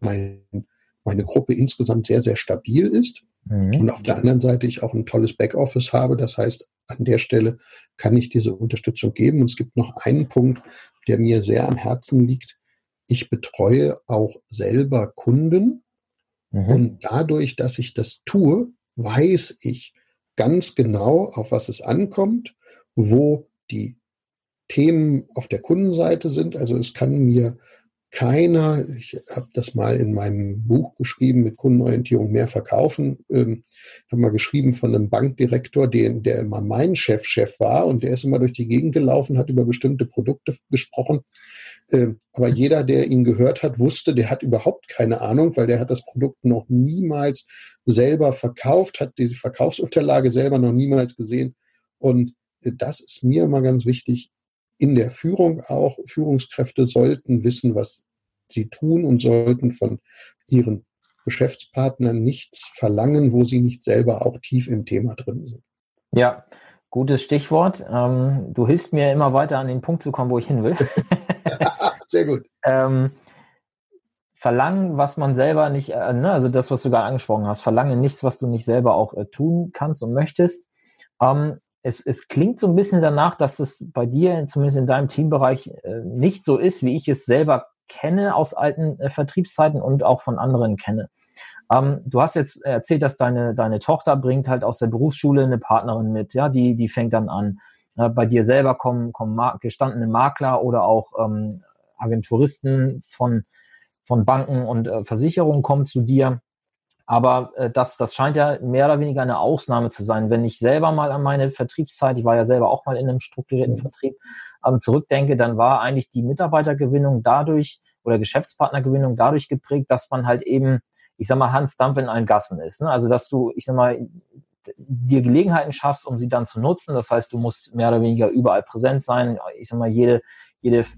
meine Gruppe insgesamt sehr, sehr stabil ist und auf der anderen Seite ich auch ein tolles Backoffice habe. Das heißt, an der Stelle kann ich diese Unterstützung geben. Und es gibt noch einen Punkt, der mir sehr am Herzen liegt. Ich betreue auch selber Kunden und dadurch, dass ich das tue, weiß ich ganz genau, auf was es ankommt, wo die Themen auf der Kundenseite sind. Also es kann mir keiner, ich habe das mal in meinem Buch geschrieben, mit Kundenorientierung mehr verkaufen, habe mal geschrieben von einem Bankdirektor, der immer mein Chefchef war und der ist immer durch die Gegend gelaufen, hat über bestimmte Produkte gesprochen. Aber jeder, der ihn gehört hat, wusste, der hat überhaupt keine Ahnung, weil der hat das Produkt noch niemals selber verkauft, hat die Verkaufsunterlage selber noch niemals gesehen. Und das ist mir immer ganz wichtig. In der Führung auch. Führungskräfte sollten wissen, was sie tun und sollten von ihren Geschäftspartnern nichts verlangen, wo sie nicht selber auch tief im Thema drin sind. Ja, gutes Stichwort. Du hilfst mir immer weiter an den Punkt zu kommen, wo ich hin will. Sehr gut. Verlangen, was man selber nicht, also das, was du gerade angesprochen hast, verlange nichts, was du nicht selber auch tun kannst und möchtest. Es klingt so ein bisschen danach, dass es bei dir, zumindest in deinem Teambereich, nicht so ist, wie ich es selber kenne aus alten Vertriebszeiten und auch von anderen kenne. Du hast jetzt erzählt, dass deine Tochter bringt halt aus der Berufsschule eine Partnerin mit, ja, die fängt dann an. Bei dir selber kommen gestandene Makler oder auch Agenturisten von Banken und Versicherungen kommen zu dir. Aber das scheint ja mehr oder weniger eine Ausnahme zu sein. Wenn ich selber mal an meine Vertriebszeit, ich war ja selber auch mal in einem strukturierten Vertrieb, zurückdenke, dann war eigentlich die Mitarbeitergewinnung dadurch oder Geschäftspartnergewinnung dadurch geprägt, dass man halt eben, ich sag mal, Hans Dampf in allen Gassen ist. Ne? Also dass du, ich sag mal, dir Gelegenheiten schaffst, um sie dann zu nutzen. Das heißt, du musst mehr oder weniger überall präsent sein. Ich sag mal, jede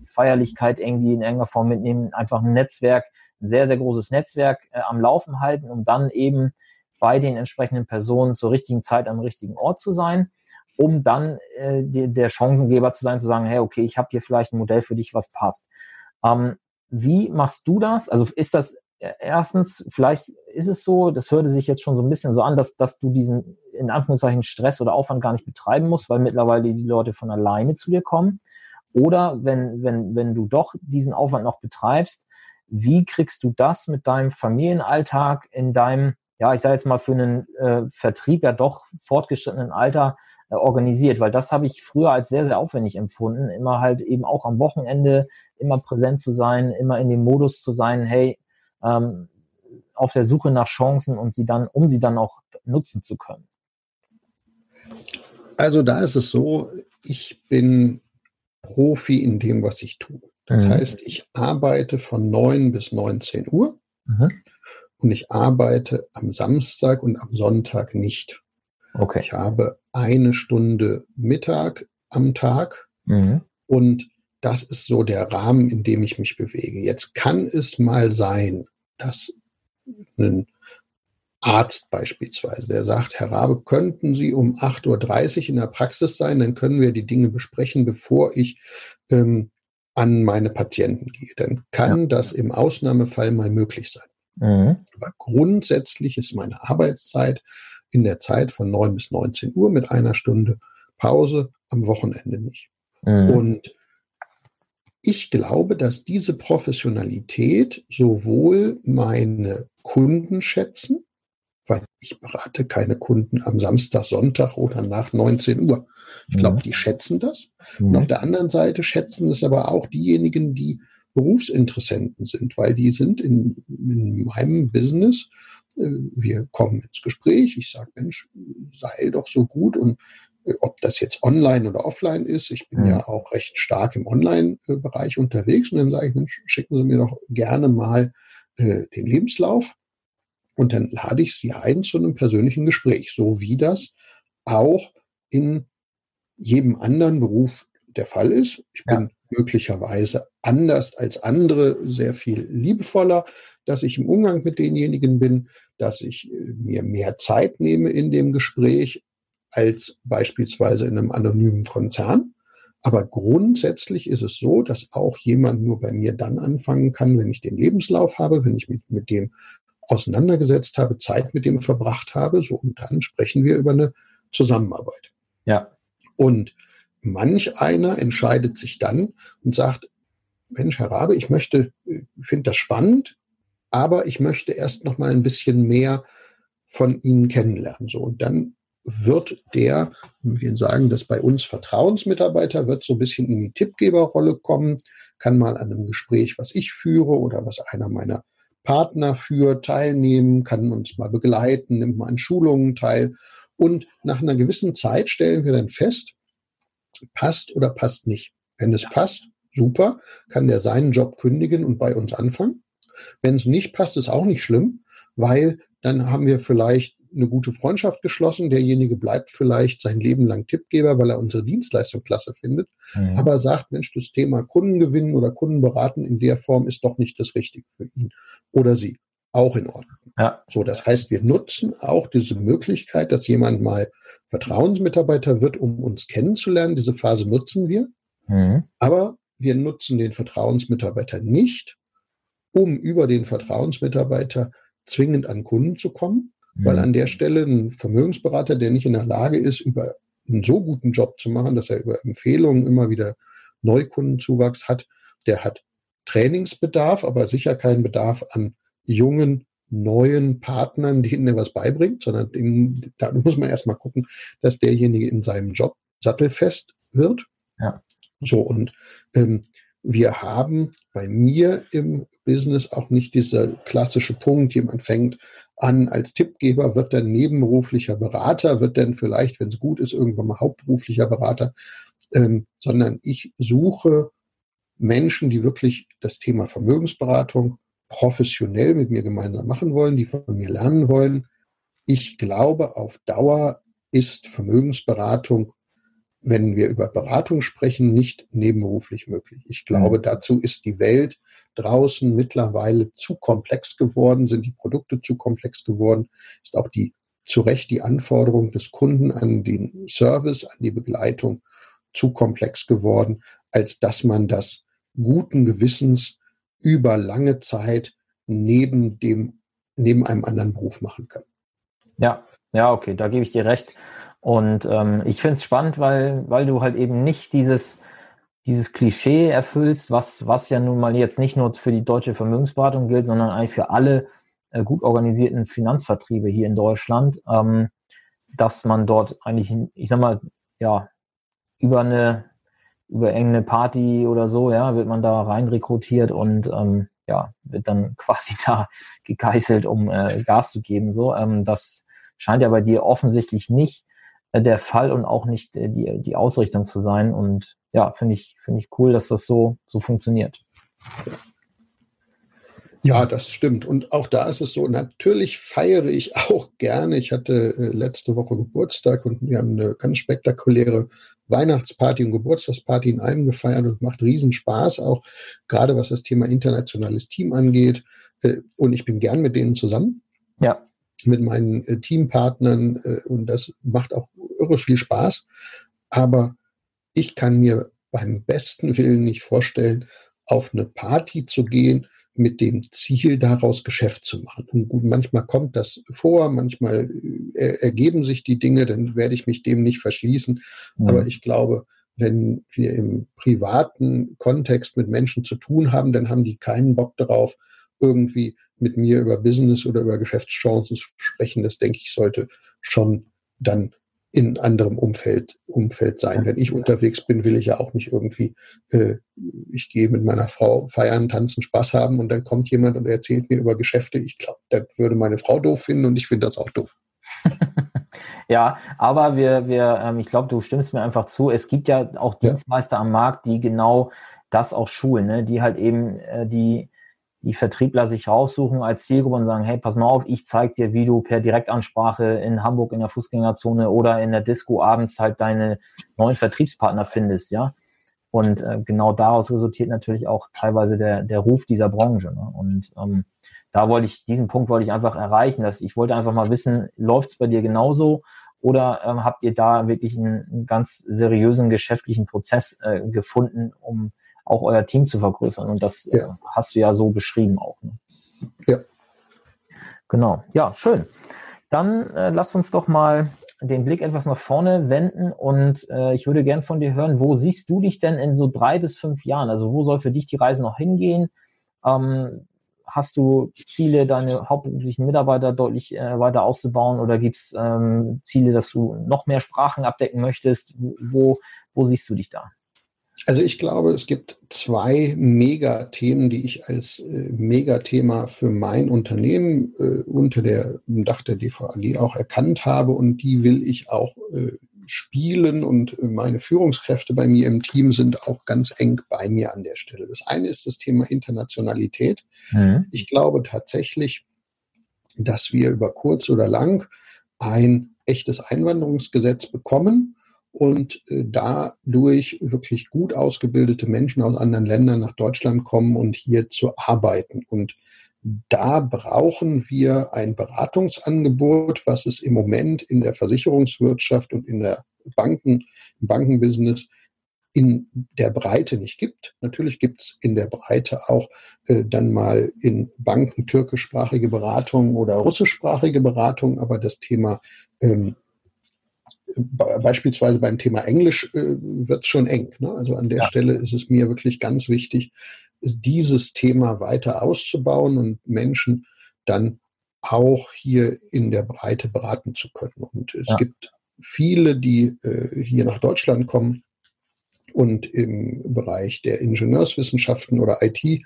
Feierlichkeit irgendwie in irgendeiner Form mitnehmen, einfach ein Netzwerk, ein sehr, sehr großes Netzwerk am Laufen halten, um dann eben bei den entsprechenden Personen zur richtigen Zeit am richtigen Ort zu sein, um dann der Chancengeber zu sein, zu sagen, hey, okay, ich habe hier vielleicht ein Modell für dich, was passt. Wie machst du das? Also ist das erstens, vielleicht ist es so, das hörte sich jetzt schon so ein bisschen so an, dass du diesen, in Anführungszeichen, Stress oder Aufwand gar nicht betreiben musst, weil mittlerweile die Leute von alleine zu dir kommen. Oder wenn du doch diesen Aufwand noch betreibst, wie kriegst du das mit deinem Familienalltag in deinem, ja, ich sage jetzt mal für einen Vertrieb ja doch fortgeschrittenen Alter organisiert? Weil das habe ich früher als sehr, sehr aufwendig empfunden, immer halt eben auch am Wochenende immer präsent zu sein, immer in dem Modus zu sein, hey, auf der Suche nach Chancen und sie dann auch nutzen zu können. Also da ist es so, ich bin Profi in dem, was ich tue. Das heißt, ich arbeite von 9 bis 19 Uhr und ich arbeite am Samstag und am Sonntag nicht. Okay. Ich habe eine Stunde Mittag am Tag und das ist so der Rahmen, in dem ich mich bewege. Jetzt kann es mal sein, dass ein Arzt beispielsweise, der sagt, Herr Rabe, könnten Sie um 8.30 Uhr in der Praxis sein, dann können wir die Dinge besprechen, bevor ich an meine Patienten gehe. Dann kann das im Ausnahmefall mal möglich sein. Aber grundsätzlich ist meine Arbeitszeit in der Zeit von 9 bis 19 Uhr mit einer Stunde Pause, am Wochenende nicht. Und ich glaube, dass diese Professionalität sowohl meine Kunden schätzen, weil ich berate keine Kunden am Samstag, Sonntag oder nach 19 Uhr. Ich glaube, die schätzen das. Und auf der anderen Seite schätzen es aber auch diejenigen, die Berufsinteressenten sind, weil die sind in meinem Business, wir kommen ins Gespräch, ich sage, Mensch, sei doch so gut und ob das jetzt online oder offline ist, ich bin ja auch recht stark im Online-Bereich unterwegs und dann sage ich, Mensch, schicken Sie mir doch gerne mal den Lebenslauf und dann lade ich Sie ein zu einem persönlichen Gespräch, so wie das auch in jedem anderen Beruf der Fall ist. Ich bin möglicherweise anders als andere, sehr viel liebevoller, dass ich im Umgang mit denjenigen bin, dass ich mir mehr Zeit nehme in dem Gespräch als beispielsweise in einem anonymen Konzern. Aber grundsätzlich ist es so, dass auch jemand nur bei mir dann anfangen kann, wenn ich den Lebenslauf habe, wenn ich mich mit dem auseinandergesetzt habe, Zeit mit dem verbracht habe, so und dann sprechen wir über eine Zusammenarbeit. Ja. Und manch einer entscheidet sich dann und sagt, Mensch, Herr Rabe, ich finde das spannend, aber ich möchte erst noch mal ein bisschen mehr von Ihnen kennenlernen. So, und dann wird wir sagen das bei uns Vertrauensmitarbeiter, wird so ein bisschen in die Tippgeberrolle kommen, kann mal an einem Gespräch, was ich führe oder was einer meiner Partner führt, teilnehmen, kann uns mal begleiten, nimmt mal an Schulungen teil. Und nach einer gewissen Zeit stellen wir dann fest, passt oder passt nicht. Wenn es passt, super, kann der seinen Job kündigen und bei uns anfangen. Wenn es nicht passt, ist auch nicht schlimm, weil dann haben wir vielleicht eine gute Freundschaft geschlossen. Derjenige bleibt vielleicht sein Leben lang Tippgeber, weil er unsere Dienstleistung klasse findet, aber sagt, Mensch, das Thema Kundengewinnen oder Kundenberaten in der Form ist doch nicht das Richtige für ihn oder sie. Auch in Ordnung. Ja. So, das heißt, wir nutzen auch diese Möglichkeit, dass jemand mal Vertrauensmitarbeiter wird, um uns kennenzulernen. Diese Phase nutzen wir. Aber wir nutzen den Vertrauensmitarbeiter nicht, um über den Vertrauensmitarbeiter zwingend an Kunden zu kommen, weil an der Stelle ein Vermögensberater, der nicht in der Lage ist, über einen so guten Job zu machen, dass er über Empfehlungen immer wieder Neukundenzuwachs hat, der hat Trainingsbedarf, aber sicher keinen Bedarf an jungen, neuen Partnern, denen er was beibringt, sondern da muss man erstmal gucken, dass derjenige in seinem Job sattelfest wird. Ja. So, und wir haben bei mir im Business auch nicht dieser klassische Punkt, jemand fängt an als Tippgeber, wird dann nebenberuflicher Berater, wird dann vielleicht, wenn es gut ist, irgendwann mal hauptberuflicher Berater, sondern ich suche Menschen, die wirklich das Thema Vermögensberatung professionell mit mir gemeinsam machen wollen, die von mir lernen wollen. Ich glaube, auf Dauer ist Vermögensberatung, wenn wir über Beratung sprechen, nicht nebenberuflich möglich. Ich glaube, dazu ist die Welt draußen mittlerweile zu komplex geworden, sind die Produkte zu komplex geworden, ist auch zu Recht die Anforderung des Kunden an den Service, an die Begleitung zu komplex geworden, als dass man das guten Gewissens über lange Zeit neben einem anderen Beruf machen kann. Ja, okay, da gebe ich dir recht. Und ich finde es spannend, weil du halt eben nicht dieses Klischee erfüllst, was ja nun mal jetzt nicht nur für die Deutsche Vermögensberatung gilt, sondern eigentlich für alle gut organisierten Finanzvertriebe hier in Deutschland, dass man dort eigentlich, ich sag mal, ja, über irgendeine Party oder so, ja, wird man da rein rekrutiert und wird dann quasi da gegeißelt, um Gas zu geben. So, das scheint ja bei dir offensichtlich nicht der Fall und auch nicht die Ausrichtung zu sein. Und ja, finde ich cool, dass das so funktioniert. Ja, das stimmt. Und auch da ist es so, natürlich feiere ich auch gerne. Ich hatte letzte Woche Geburtstag und wir haben eine ganz spektakuläre Weihnachtsparty und Geburtstagsparty in einem gefeiert und macht riesen Spaß, auch gerade was das Thema internationales Team angeht. Und ich bin gern mit denen zusammen, ja, mit meinen Teampartnern und das macht auch irre viel Spaß. Aber ich kann mir beim besten Willen nicht vorstellen, auf eine Party zu gehen mit dem Ziel, daraus Geschäft zu machen. Und gut, manchmal kommt das vor, manchmal ergeben sich die Dinge, dann werde ich mich dem nicht verschließen. Mhm. Aber ich glaube, wenn wir im privaten Kontext mit Menschen zu tun haben, dann haben die keinen Bock darauf, irgendwie mit mir über Business oder über Geschäftschancen zu sprechen, das denke ich, sollte schon dann in anderem Umfeld sein. Wenn ich unterwegs bin, will ich ja auch nicht irgendwie, ich gehe mit meiner Frau feiern, tanzen, Spaß haben und dann kommt jemand und erzählt mir über Geschäfte. Ich glaube, das würde meine Frau doof finden und ich finde das auch doof. Ja, aber ich glaube, du stimmst mir einfach zu. Es gibt ja auch Dienstleister am Markt, die genau das auch schulen, ne? Die halt eben die Vertriebler sich raussuchen als Zielgruppe und sagen, hey, pass mal auf, ich zeig dir, wie du per Direktansprache in Hamburg in der Fußgängerzone oder in der Disco abends halt deine neuen Vertriebspartner findest, ja. Und genau daraus resultiert natürlich auch teilweise der Ruf dieser Branche, ne? Und diesen Punkt wollte ich einfach erreichen, dass ich wollte einfach mal wissen, läuft's bei dir genauso oder habt ihr da wirklich einen ganz seriösen geschäftlichen Prozess gefunden, um auch euer Team zu vergrößern. Und das hast du ja so beschrieben auch. Ne? Ja. Genau. Ja, schön. Dann lasst uns doch mal den Blick etwas nach vorne wenden und ich würde gern von dir hören, wo siehst du dich denn in so 3 bis 5 Jahren? Also wo soll für dich die Reise noch hingehen? Hast du Ziele, deine hauptberuflichen Mitarbeiter deutlich weiter auszubauen oder gibt es Ziele, dass du noch mehr Sprachen abdecken möchtest? Wo siehst du dich da? Also ich glaube, es gibt 2 Megathemen, die ich als Megathema für mein Unternehmen unter dem Dach der DVAG auch erkannt habe und die will ich auch spielen und meine Führungskräfte bei mir im Team sind auch ganz eng bei mir an der Stelle. Das eine ist das Thema Internationalität. Mhm. Ich glaube tatsächlich, dass wir über kurz oder lang ein echtes Einwanderungsgesetz bekommen, und dadurch wirklich gut ausgebildete Menschen aus anderen Ländern nach Deutschland kommen und hier zu arbeiten. Und da brauchen wir ein Beratungsangebot, was es im Moment in der Versicherungswirtschaft und in der Bankenbusiness in der Breite nicht gibt. Natürlich gibt es in der Breite auch dann mal in Banken türkischsprachige Beratung oder russischsprachige Beratung, aber das Thema beispielsweise beim Thema Englisch wird es schon eng. Ne? Also an der Stelle ist es mir wirklich ganz wichtig, dieses Thema weiter auszubauen und Menschen dann auch hier in der Breite beraten zu können. Und es gibt viele, die hier nach Deutschland kommen und im Bereich der Ingenieurswissenschaften oder IT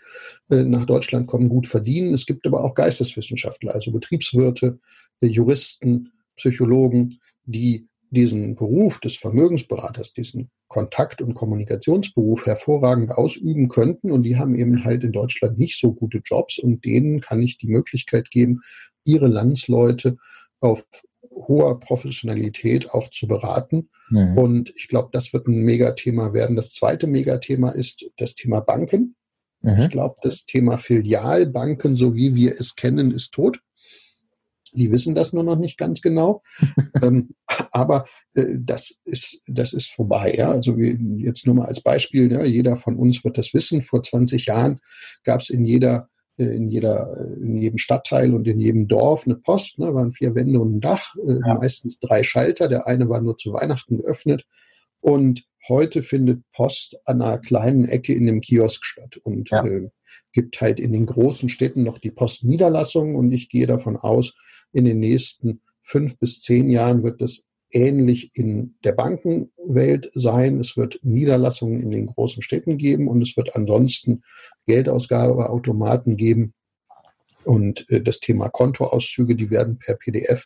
nach Deutschland kommen, gut verdienen. Es gibt aber auch Geisteswissenschaftler, also Betriebswirte, Juristen, Psychologen, die diesen Beruf des Vermögensberaters, diesen Kontakt- und Kommunikationsberuf hervorragend ausüben könnten. Und die haben eben halt in Deutschland nicht so gute Jobs. Und denen kann ich die Möglichkeit geben, ihre Landsleute auf hoher Professionalität auch zu beraten. Mhm. Und ich glaube, das wird ein Megathema werden. Das zweite Megathema ist das Thema Banken. Mhm. Ich glaube, das Thema Filialbanken, so wie wir es kennen, ist tot. Die wissen das nur noch nicht ganz genau, aber das ist vorbei. Ja? Also jetzt nur mal als Beispiel, ja, jeder von uns wird das wissen, vor 20 Jahren gab es in jedem Stadtteil und in jedem Dorf eine Post, ne? Waren 4 Wände und ein Dach, meistens 3 Schalter, der eine war nur zu Weihnachten geöffnet und heute findet Post an einer kleinen Ecke in dem Kiosk statt und gibt halt in den großen Städten noch die Postniederlassungen und ich gehe davon aus, in den nächsten 5 bis 10 Jahren wird das ähnlich in der Bankenwelt sein. Es wird Niederlassungen in den großen Städten geben und es wird ansonsten Geldausgabeautomaten geben und das Thema Kontoauszüge, die werden per PDF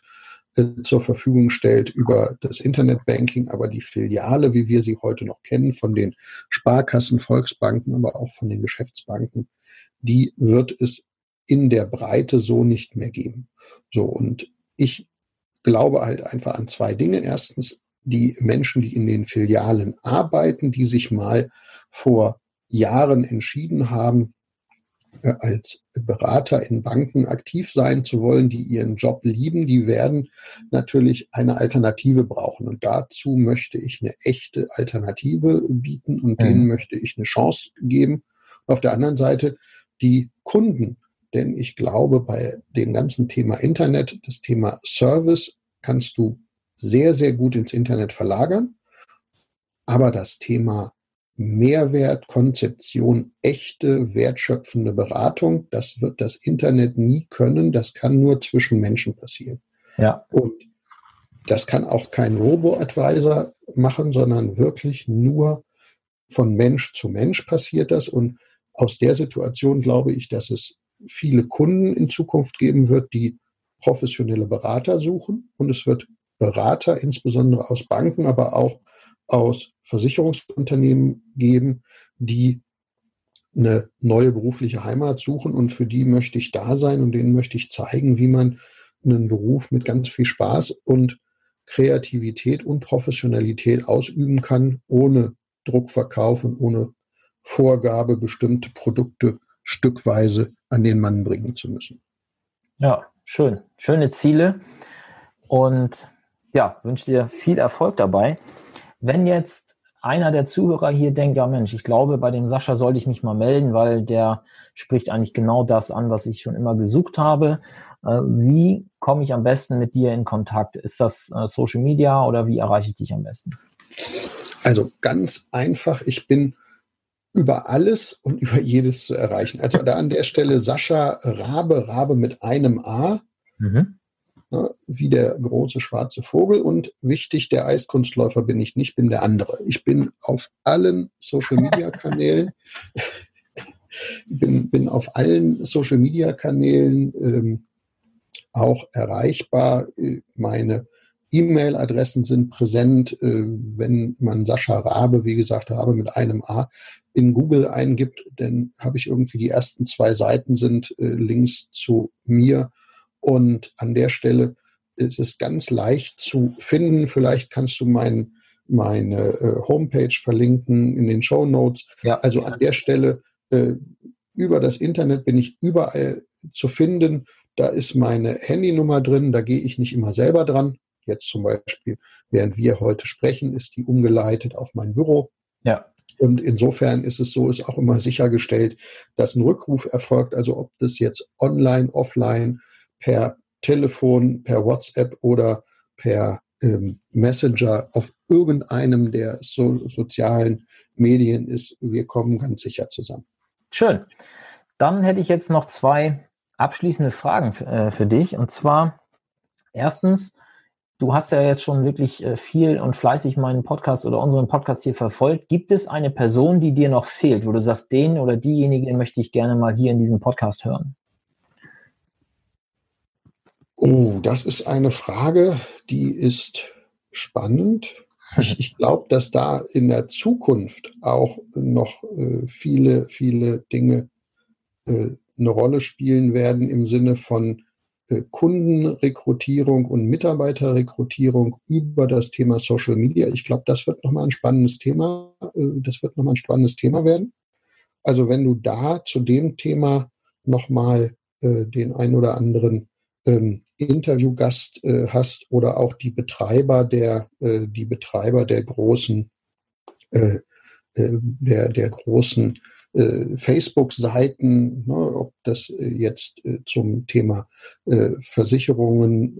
zur Verfügung stellt über das Internetbanking, aber die Filiale, wie wir sie heute noch kennen, von den Sparkassen, Volksbanken, aber auch von den Geschäftsbanken, die wird es in der Breite so nicht mehr geben. So, und ich glaube halt einfach an 2 Dinge. Erstens, die Menschen, die in den Filialen arbeiten, die sich mal vor Jahren entschieden haben, als Berater in Banken aktiv sein zu wollen, die ihren Job lieben, die werden natürlich eine Alternative brauchen. Und dazu möchte ich eine echte Alternative bieten und denen möchte ich eine Chance geben. Auf der anderen Seite die Kunden. Denn ich glaube, bei dem ganzen Thema Internet, das Thema Service, kannst du sehr, sehr gut ins Internet verlagern. Aber das Thema Mehrwert, Konzeption, echte, wertschöpfende Beratung, das wird das Internet nie können. Das kann nur zwischen Menschen passieren. Ja. Und das kann auch kein Robo-Advisor machen, sondern wirklich nur von Mensch zu Mensch passiert das. Und aus der Situation glaube ich, dass es viele Kunden in Zukunft geben wird, die professionelle Berater suchen. Und es wird Berater, insbesondere aus Banken, aber auch aus Versicherungsunternehmen geben, die eine neue berufliche Heimat suchen, und für die möchte ich da sein und denen möchte ich zeigen, wie man einen Beruf mit ganz viel Spaß und Kreativität und Professionalität ausüben kann, ohne Druckverkauf und ohne Vorgabe, bestimmte Produkte stückweise an den Mann bringen zu müssen. Ja, schön. Schöne Ziele, und ja, wünsche dir viel Erfolg dabei. Wenn jetzt einer der Zuhörer hier denkt, ja Mensch, ich glaube, bei dem Sascha sollte ich mich mal melden, weil der spricht eigentlich genau das an, was ich schon immer gesucht habe. Wie komme ich am besten mit dir in Kontakt? Ist das Social Media oder wie erreiche ich dich am besten? Also ganz einfach, ich bin über alles und über jedes zu erreichen. Also da an der Stelle Sascha Rabe, Rabe mit einem A. Mhm. Wie der große schwarze Vogel, und wichtig, der Eiskunstläufer bin ich nicht, bin der andere. Ich bin auf allen Social-Media-Kanälen, bin auf allen Social-Media-Kanälen auch erreichbar. Meine E-Mail-Adressen sind präsent. Wenn man Sascha Rabe, wie gesagt, Rabe mit einem A, in Google eingibt, dann habe ich irgendwie die ersten 2 Seiten sind Links zu mir. Und an der Stelle ist es ganz leicht zu finden. Vielleicht kannst du meine Homepage verlinken in den Shownotes. Ja. Also an der Stelle über das Internet bin ich überall zu finden. Da ist meine Handynummer drin. Da gehe ich nicht immer selber dran. Jetzt zum Beispiel, während wir heute sprechen, ist die umgeleitet auf mein Büro. Ja. Und insofern ist es so, ist auch immer sichergestellt, dass ein Rückruf erfolgt. Also ob das jetzt online, offline, per Telefon, per WhatsApp oder per Messenger auf irgendeinem der sozialen Medien ist, wir kommen ganz sicher zusammen. Schön. Dann hätte ich jetzt noch 2 abschließende Fragen für dich. Und zwar, erstens, du hast ja jetzt schon wirklich viel und fleißig meinen Podcast oder unseren Podcast hier verfolgt. Gibt es eine Person, die dir noch fehlt, wo du sagst, den oder diejenige möchte ich gerne mal hier in diesem Podcast hören? Oh, das ist eine Frage, die ist spannend. Ich glaube, dass da in der Zukunft auch noch viele, viele Dinge eine Rolle spielen werden im Sinne von Kundenrekrutierung und Mitarbeiterrekrutierung über das Thema Social Media. Ich glaube, das wird nochmal ein spannendes Thema. Also wenn du da zu dem Thema nochmal den ein oder anderen Interviewgast hast oder auch die Betreiber der großen Facebook-Seiten, ne, ob das jetzt zum Thema Versicherungen,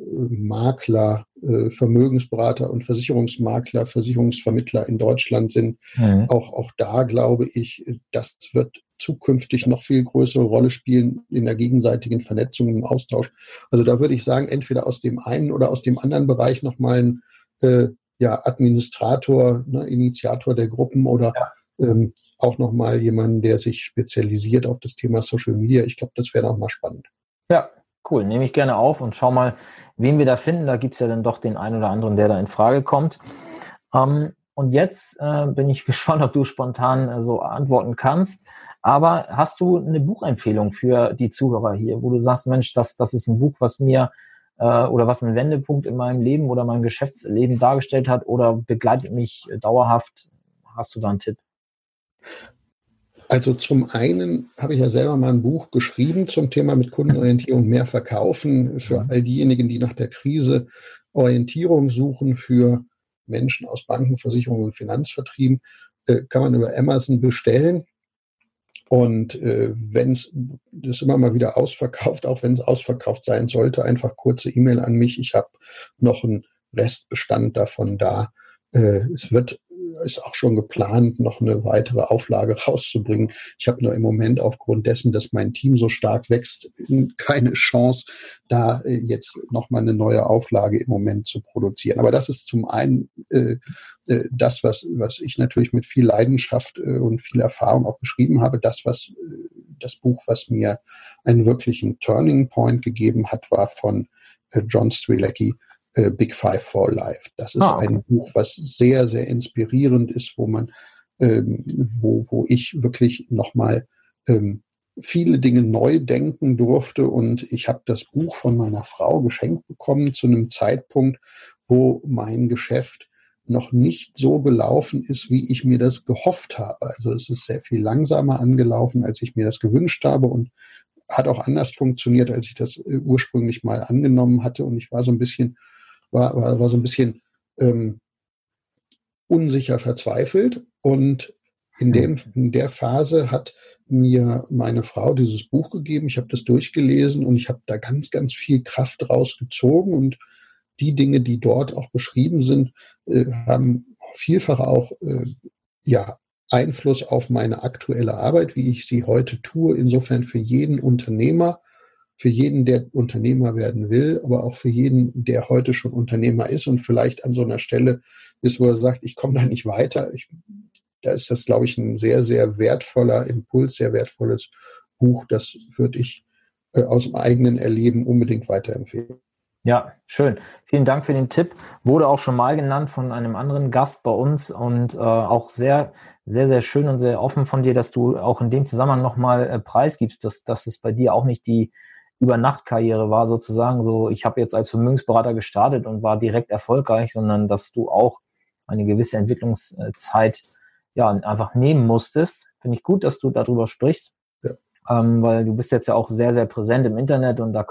Makler, Vermögensberater und Versicherungsmakler, Versicherungsvermittler in Deutschland sind, auch da glaube ich, das wird zukünftig noch viel größere Rolle spielen in der gegenseitigen Vernetzung und Austausch. Also da würde ich sagen, entweder aus dem einen oder aus dem anderen Bereich nochmal ein Administrator, ne, Initiator der Gruppen oder auch nochmal jemanden, der sich spezialisiert auf das Thema Social Media. Ich glaube, das wäre auch mal spannend. Ja, cool. Nehme ich gerne auf und schau mal, wen wir da finden. Da gibt es ja dann doch den einen oder anderen, der da in Frage kommt. Und jetzt bin ich gespannt, ob du spontan so antworten kannst. Aber hast du eine Buchempfehlung für die Zuhörer hier, wo du sagst, Mensch, das ist ein Buch, was mir oder was einen Wendepunkt in meinem Leben oder meinem Geschäftsleben dargestellt hat oder begleitet mich dauerhaft? Hast du da einen Tipp? Also zum einen habe ich ja selber mal ein Buch geschrieben zum Thema mit Kundenorientierung mehr verkaufen für all diejenigen, die nach der Krise Orientierung suchen für Menschen aus Banken, Versicherungen und Finanzvertrieben, kann man über Amazon bestellen. Und wenn es das immer mal wieder ausverkauft, auch wenn es ausverkauft sein sollte, einfach kurze E-Mail an mich. Ich habe noch einen Restbestand davon da. Es wird ist auch schon geplant, noch eine weitere Auflage rauszubringen. Ich habe nur im Moment aufgrund dessen, dass mein Team so stark wächst, keine Chance, da jetzt nochmal eine neue Auflage im Moment zu produzieren. Aber das ist zum einen das, was ich natürlich mit viel Leidenschaft und viel Erfahrung auch geschrieben habe. Das Buch, was mir einen wirklichen Turning Point gegeben hat, war von John Strelecky, Big Five for Life. Das ist ein Buch, was sehr, sehr inspirierend ist, wo man, wo ich wirklich nochmal viele Dinge neu denken durfte. Und ich habe das Buch von meiner Frau geschenkt bekommen zu einem Zeitpunkt, wo mein Geschäft noch nicht so gelaufen ist, wie ich mir das gehofft habe. Also es ist sehr viel langsamer angelaufen, als ich mir das gewünscht habe, und hat auch anders funktioniert, als ich das ursprünglich mal angenommen hatte. Und ich war so ein bisschen unsicher, verzweifelt. Und in der Phase hat mir meine Frau dieses Buch gegeben. Ich habe das durchgelesen und ich habe da ganz, ganz viel Kraft rausgezogen. Und die Dinge, die dort auch beschrieben sind, haben vielfach auch Einfluss auf meine aktuelle Arbeit, wie ich sie heute tue. Insofern für jeden Unternehmer, für jeden, der Unternehmer werden will, aber auch für jeden, der heute schon Unternehmer ist und vielleicht an so einer Stelle ist, wo er sagt, ich komme da nicht weiter. Da ist das, glaube ich, ein sehr, sehr wertvoller Impuls, sehr wertvolles Buch. Das würde ich aus dem eigenen Erleben unbedingt weiterempfehlen. Ja, schön. Vielen Dank für den Tipp. Wurde auch schon mal genannt von einem anderen Gast bei uns und auch sehr, sehr, sehr schön und sehr offen von dir, dass du auch in dem Zusammenhang nochmal preisgibst, dass es bei dir auch nicht die Übernachtkarriere war sozusagen, so ich habe jetzt als Vermögensberater gestartet und war direkt erfolgreich, sondern dass du auch eine gewisse Entwicklungszeit einfach nehmen musstest. Finde ich gut, dass du darüber sprichst. Weil du bist jetzt ja auch sehr, sehr präsent im Internet und da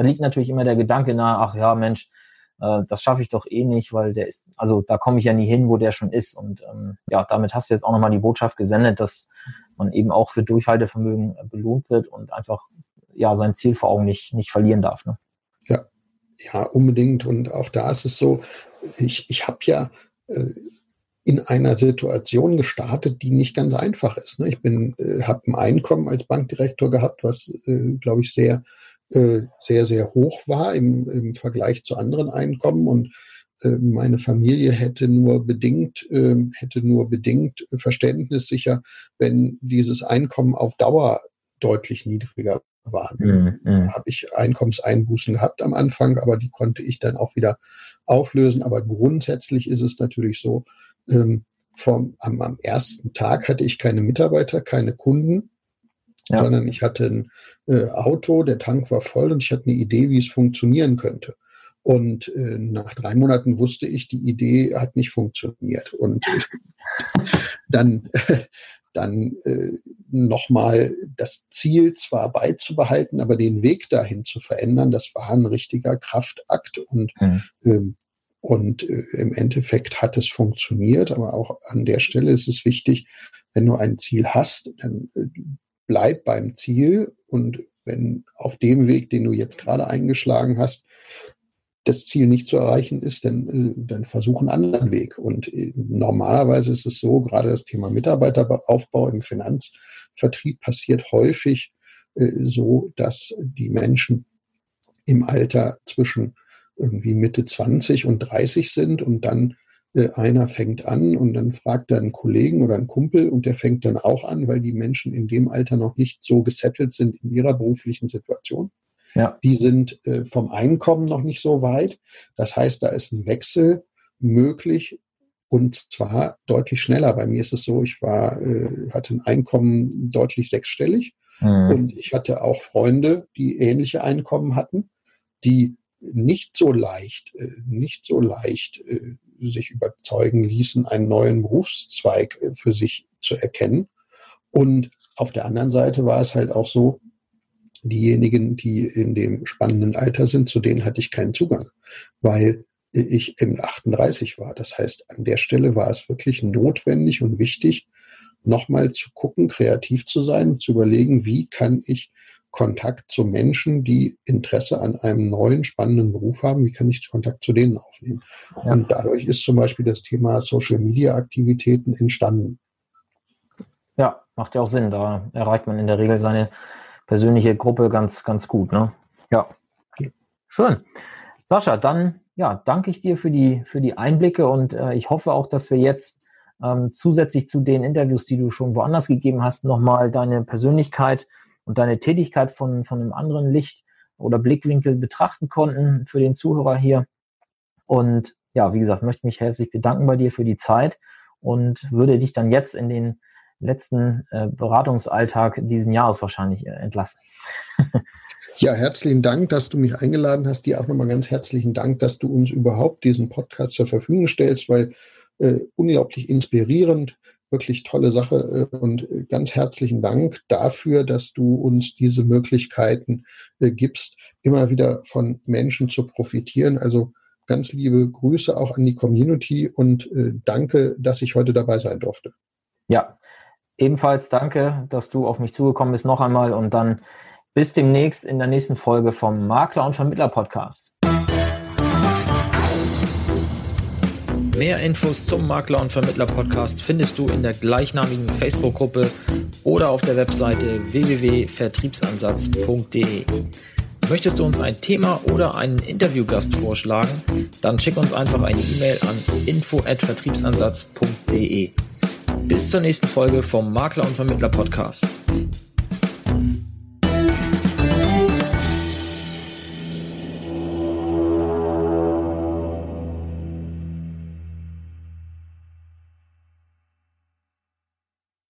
liegt natürlich immer der Gedanke nahe, ach ja, Mensch, das schaffe ich doch eh nicht, weil der ist, also da komme ich ja nie hin, wo der schon ist. Und damit hast du jetzt auch nochmal die Botschaft gesendet, dass man eben auch für Durchhaltevermögen belohnt wird und einfach sein Ziel vor Augen nicht verlieren darf. Ne? Ja, unbedingt. Und auch da ist es so, ich habe ja in einer Situation gestartet, die nicht ganz einfach ist. Ich habe ein Einkommen als Bankdirektor gehabt, was, glaube ich, sehr, sehr, sehr hoch war im Vergleich zu anderen Einkommen. Und meine Familie hätte nur bedingt Verständnis sicher, wenn dieses Einkommen auf Dauer deutlich niedriger war. Da habe ich Einkommenseinbußen gehabt am Anfang, aber die konnte ich dann auch wieder auflösen. Aber grundsätzlich ist es natürlich so, am ersten Tag hatte ich keine Mitarbeiter, keine Kunden, sondern ich hatte ein Auto, der Tank war voll und ich hatte eine Idee, wie es funktionieren könnte. Und nach 3 Monaten wusste ich, die Idee hat nicht funktioniert. Und dann nochmal das Ziel zwar beizubehalten, aber den Weg dahin zu verändern, das war ein richtiger Kraftakt. Und Und im Endeffekt hat es funktioniert, aber auch an der Stelle ist es wichtig, wenn du ein Ziel hast, dann bleib beim Ziel, und wenn auf dem Weg, den du jetzt gerade eingeschlagen hast, das Ziel nicht zu erreichen ist, dann versuch einen anderen Weg. Und normalerweise ist es so, gerade das Thema Mitarbeiteraufbau im Finanzvertrieb passiert häufig so, dass die Menschen im Alter zwischen irgendwie Mitte 20 und 30 sind und dann einer fängt an und dann fragt er einen Kollegen oder einen Kumpel und der fängt dann auch an, weil die Menschen in dem Alter noch nicht so gesettelt sind in ihrer beruflichen Situation. Ja. Die sind vom Einkommen noch nicht so weit. Das heißt, da ist ein Wechsel möglich und zwar deutlich schneller. Bei mir ist es so, ich hatte ein Einkommen deutlich sechsstellig und ich hatte auch Freunde, die ähnliche Einkommen hatten, die nicht so leicht sich überzeugen ließen, einen neuen Berufszweig für sich zu erkennen. Und auf der anderen Seite war es halt auch so, diejenigen, die in dem spannenden Alter sind, zu denen hatte ich keinen Zugang, weil ich im 38 war. Das heißt, an der Stelle war es wirklich notwendig und wichtig, nochmal zu gucken, kreativ zu sein, zu überlegen, wie kann ich Kontakt zu Menschen, die Interesse an einem neuen, spannenden Beruf haben, wie kann ich Kontakt zu denen aufnehmen? Ja. Und dadurch ist zum Beispiel das Thema Social-Media-Aktivitäten entstanden. Ja, macht ja auch Sinn. Da erreicht man in der Regel seine persönliche Gruppe ganz, ganz gut. Ne? Ja, schön. Sascha, dann ja, danke ich dir für die Einblicke und ich hoffe auch, dass wir jetzt zusätzlich zu den Interviews, die du schon woanders gegeben hast, nochmal deine Persönlichkeit und deine Tätigkeit von einem anderen Licht oder Blickwinkel betrachten konnten für den Zuhörer hier. Und ja, wie gesagt, möchte mich herzlich bedanken bei dir für die Zeit und würde dich dann jetzt in den letzten Beratungsalltag diesen Jahres wahrscheinlich entlassen. Ja, herzlichen Dank, dass du mich eingeladen hast. Dir auch nochmal ganz herzlichen Dank, dass du uns überhaupt diesen Podcast zur Verfügung stellst, weil unglaublich inspirierend, wirklich tolle Sache und ganz herzlichen Dank dafür, dass du uns diese Möglichkeiten gibst, immer wieder von Menschen zu profitieren. Also ganz liebe Grüße auch an die Community und danke, dass ich heute dabei sein durfte. Ja, ebenfalls danke, dass du auf mich zugekommen bist noch einmal und dann bis demnächst in der nächsten Folge vom Makler- und Vermittler-Podcast. Mehr Infos zum Makler- und Vermittler-Podcast findest du in der gleichnamigen Facebook-Gruppe oder auf der Webseite www.vertriebsansatz.de. Möchtest du uns ein Thema oder einen Interviewgast vorschlagen, dann schick uns einfach eine E-Mail an info@vertriebsansatz.de. Bis zur nächsten Folge vom Makler- und Vermittler-Podcast.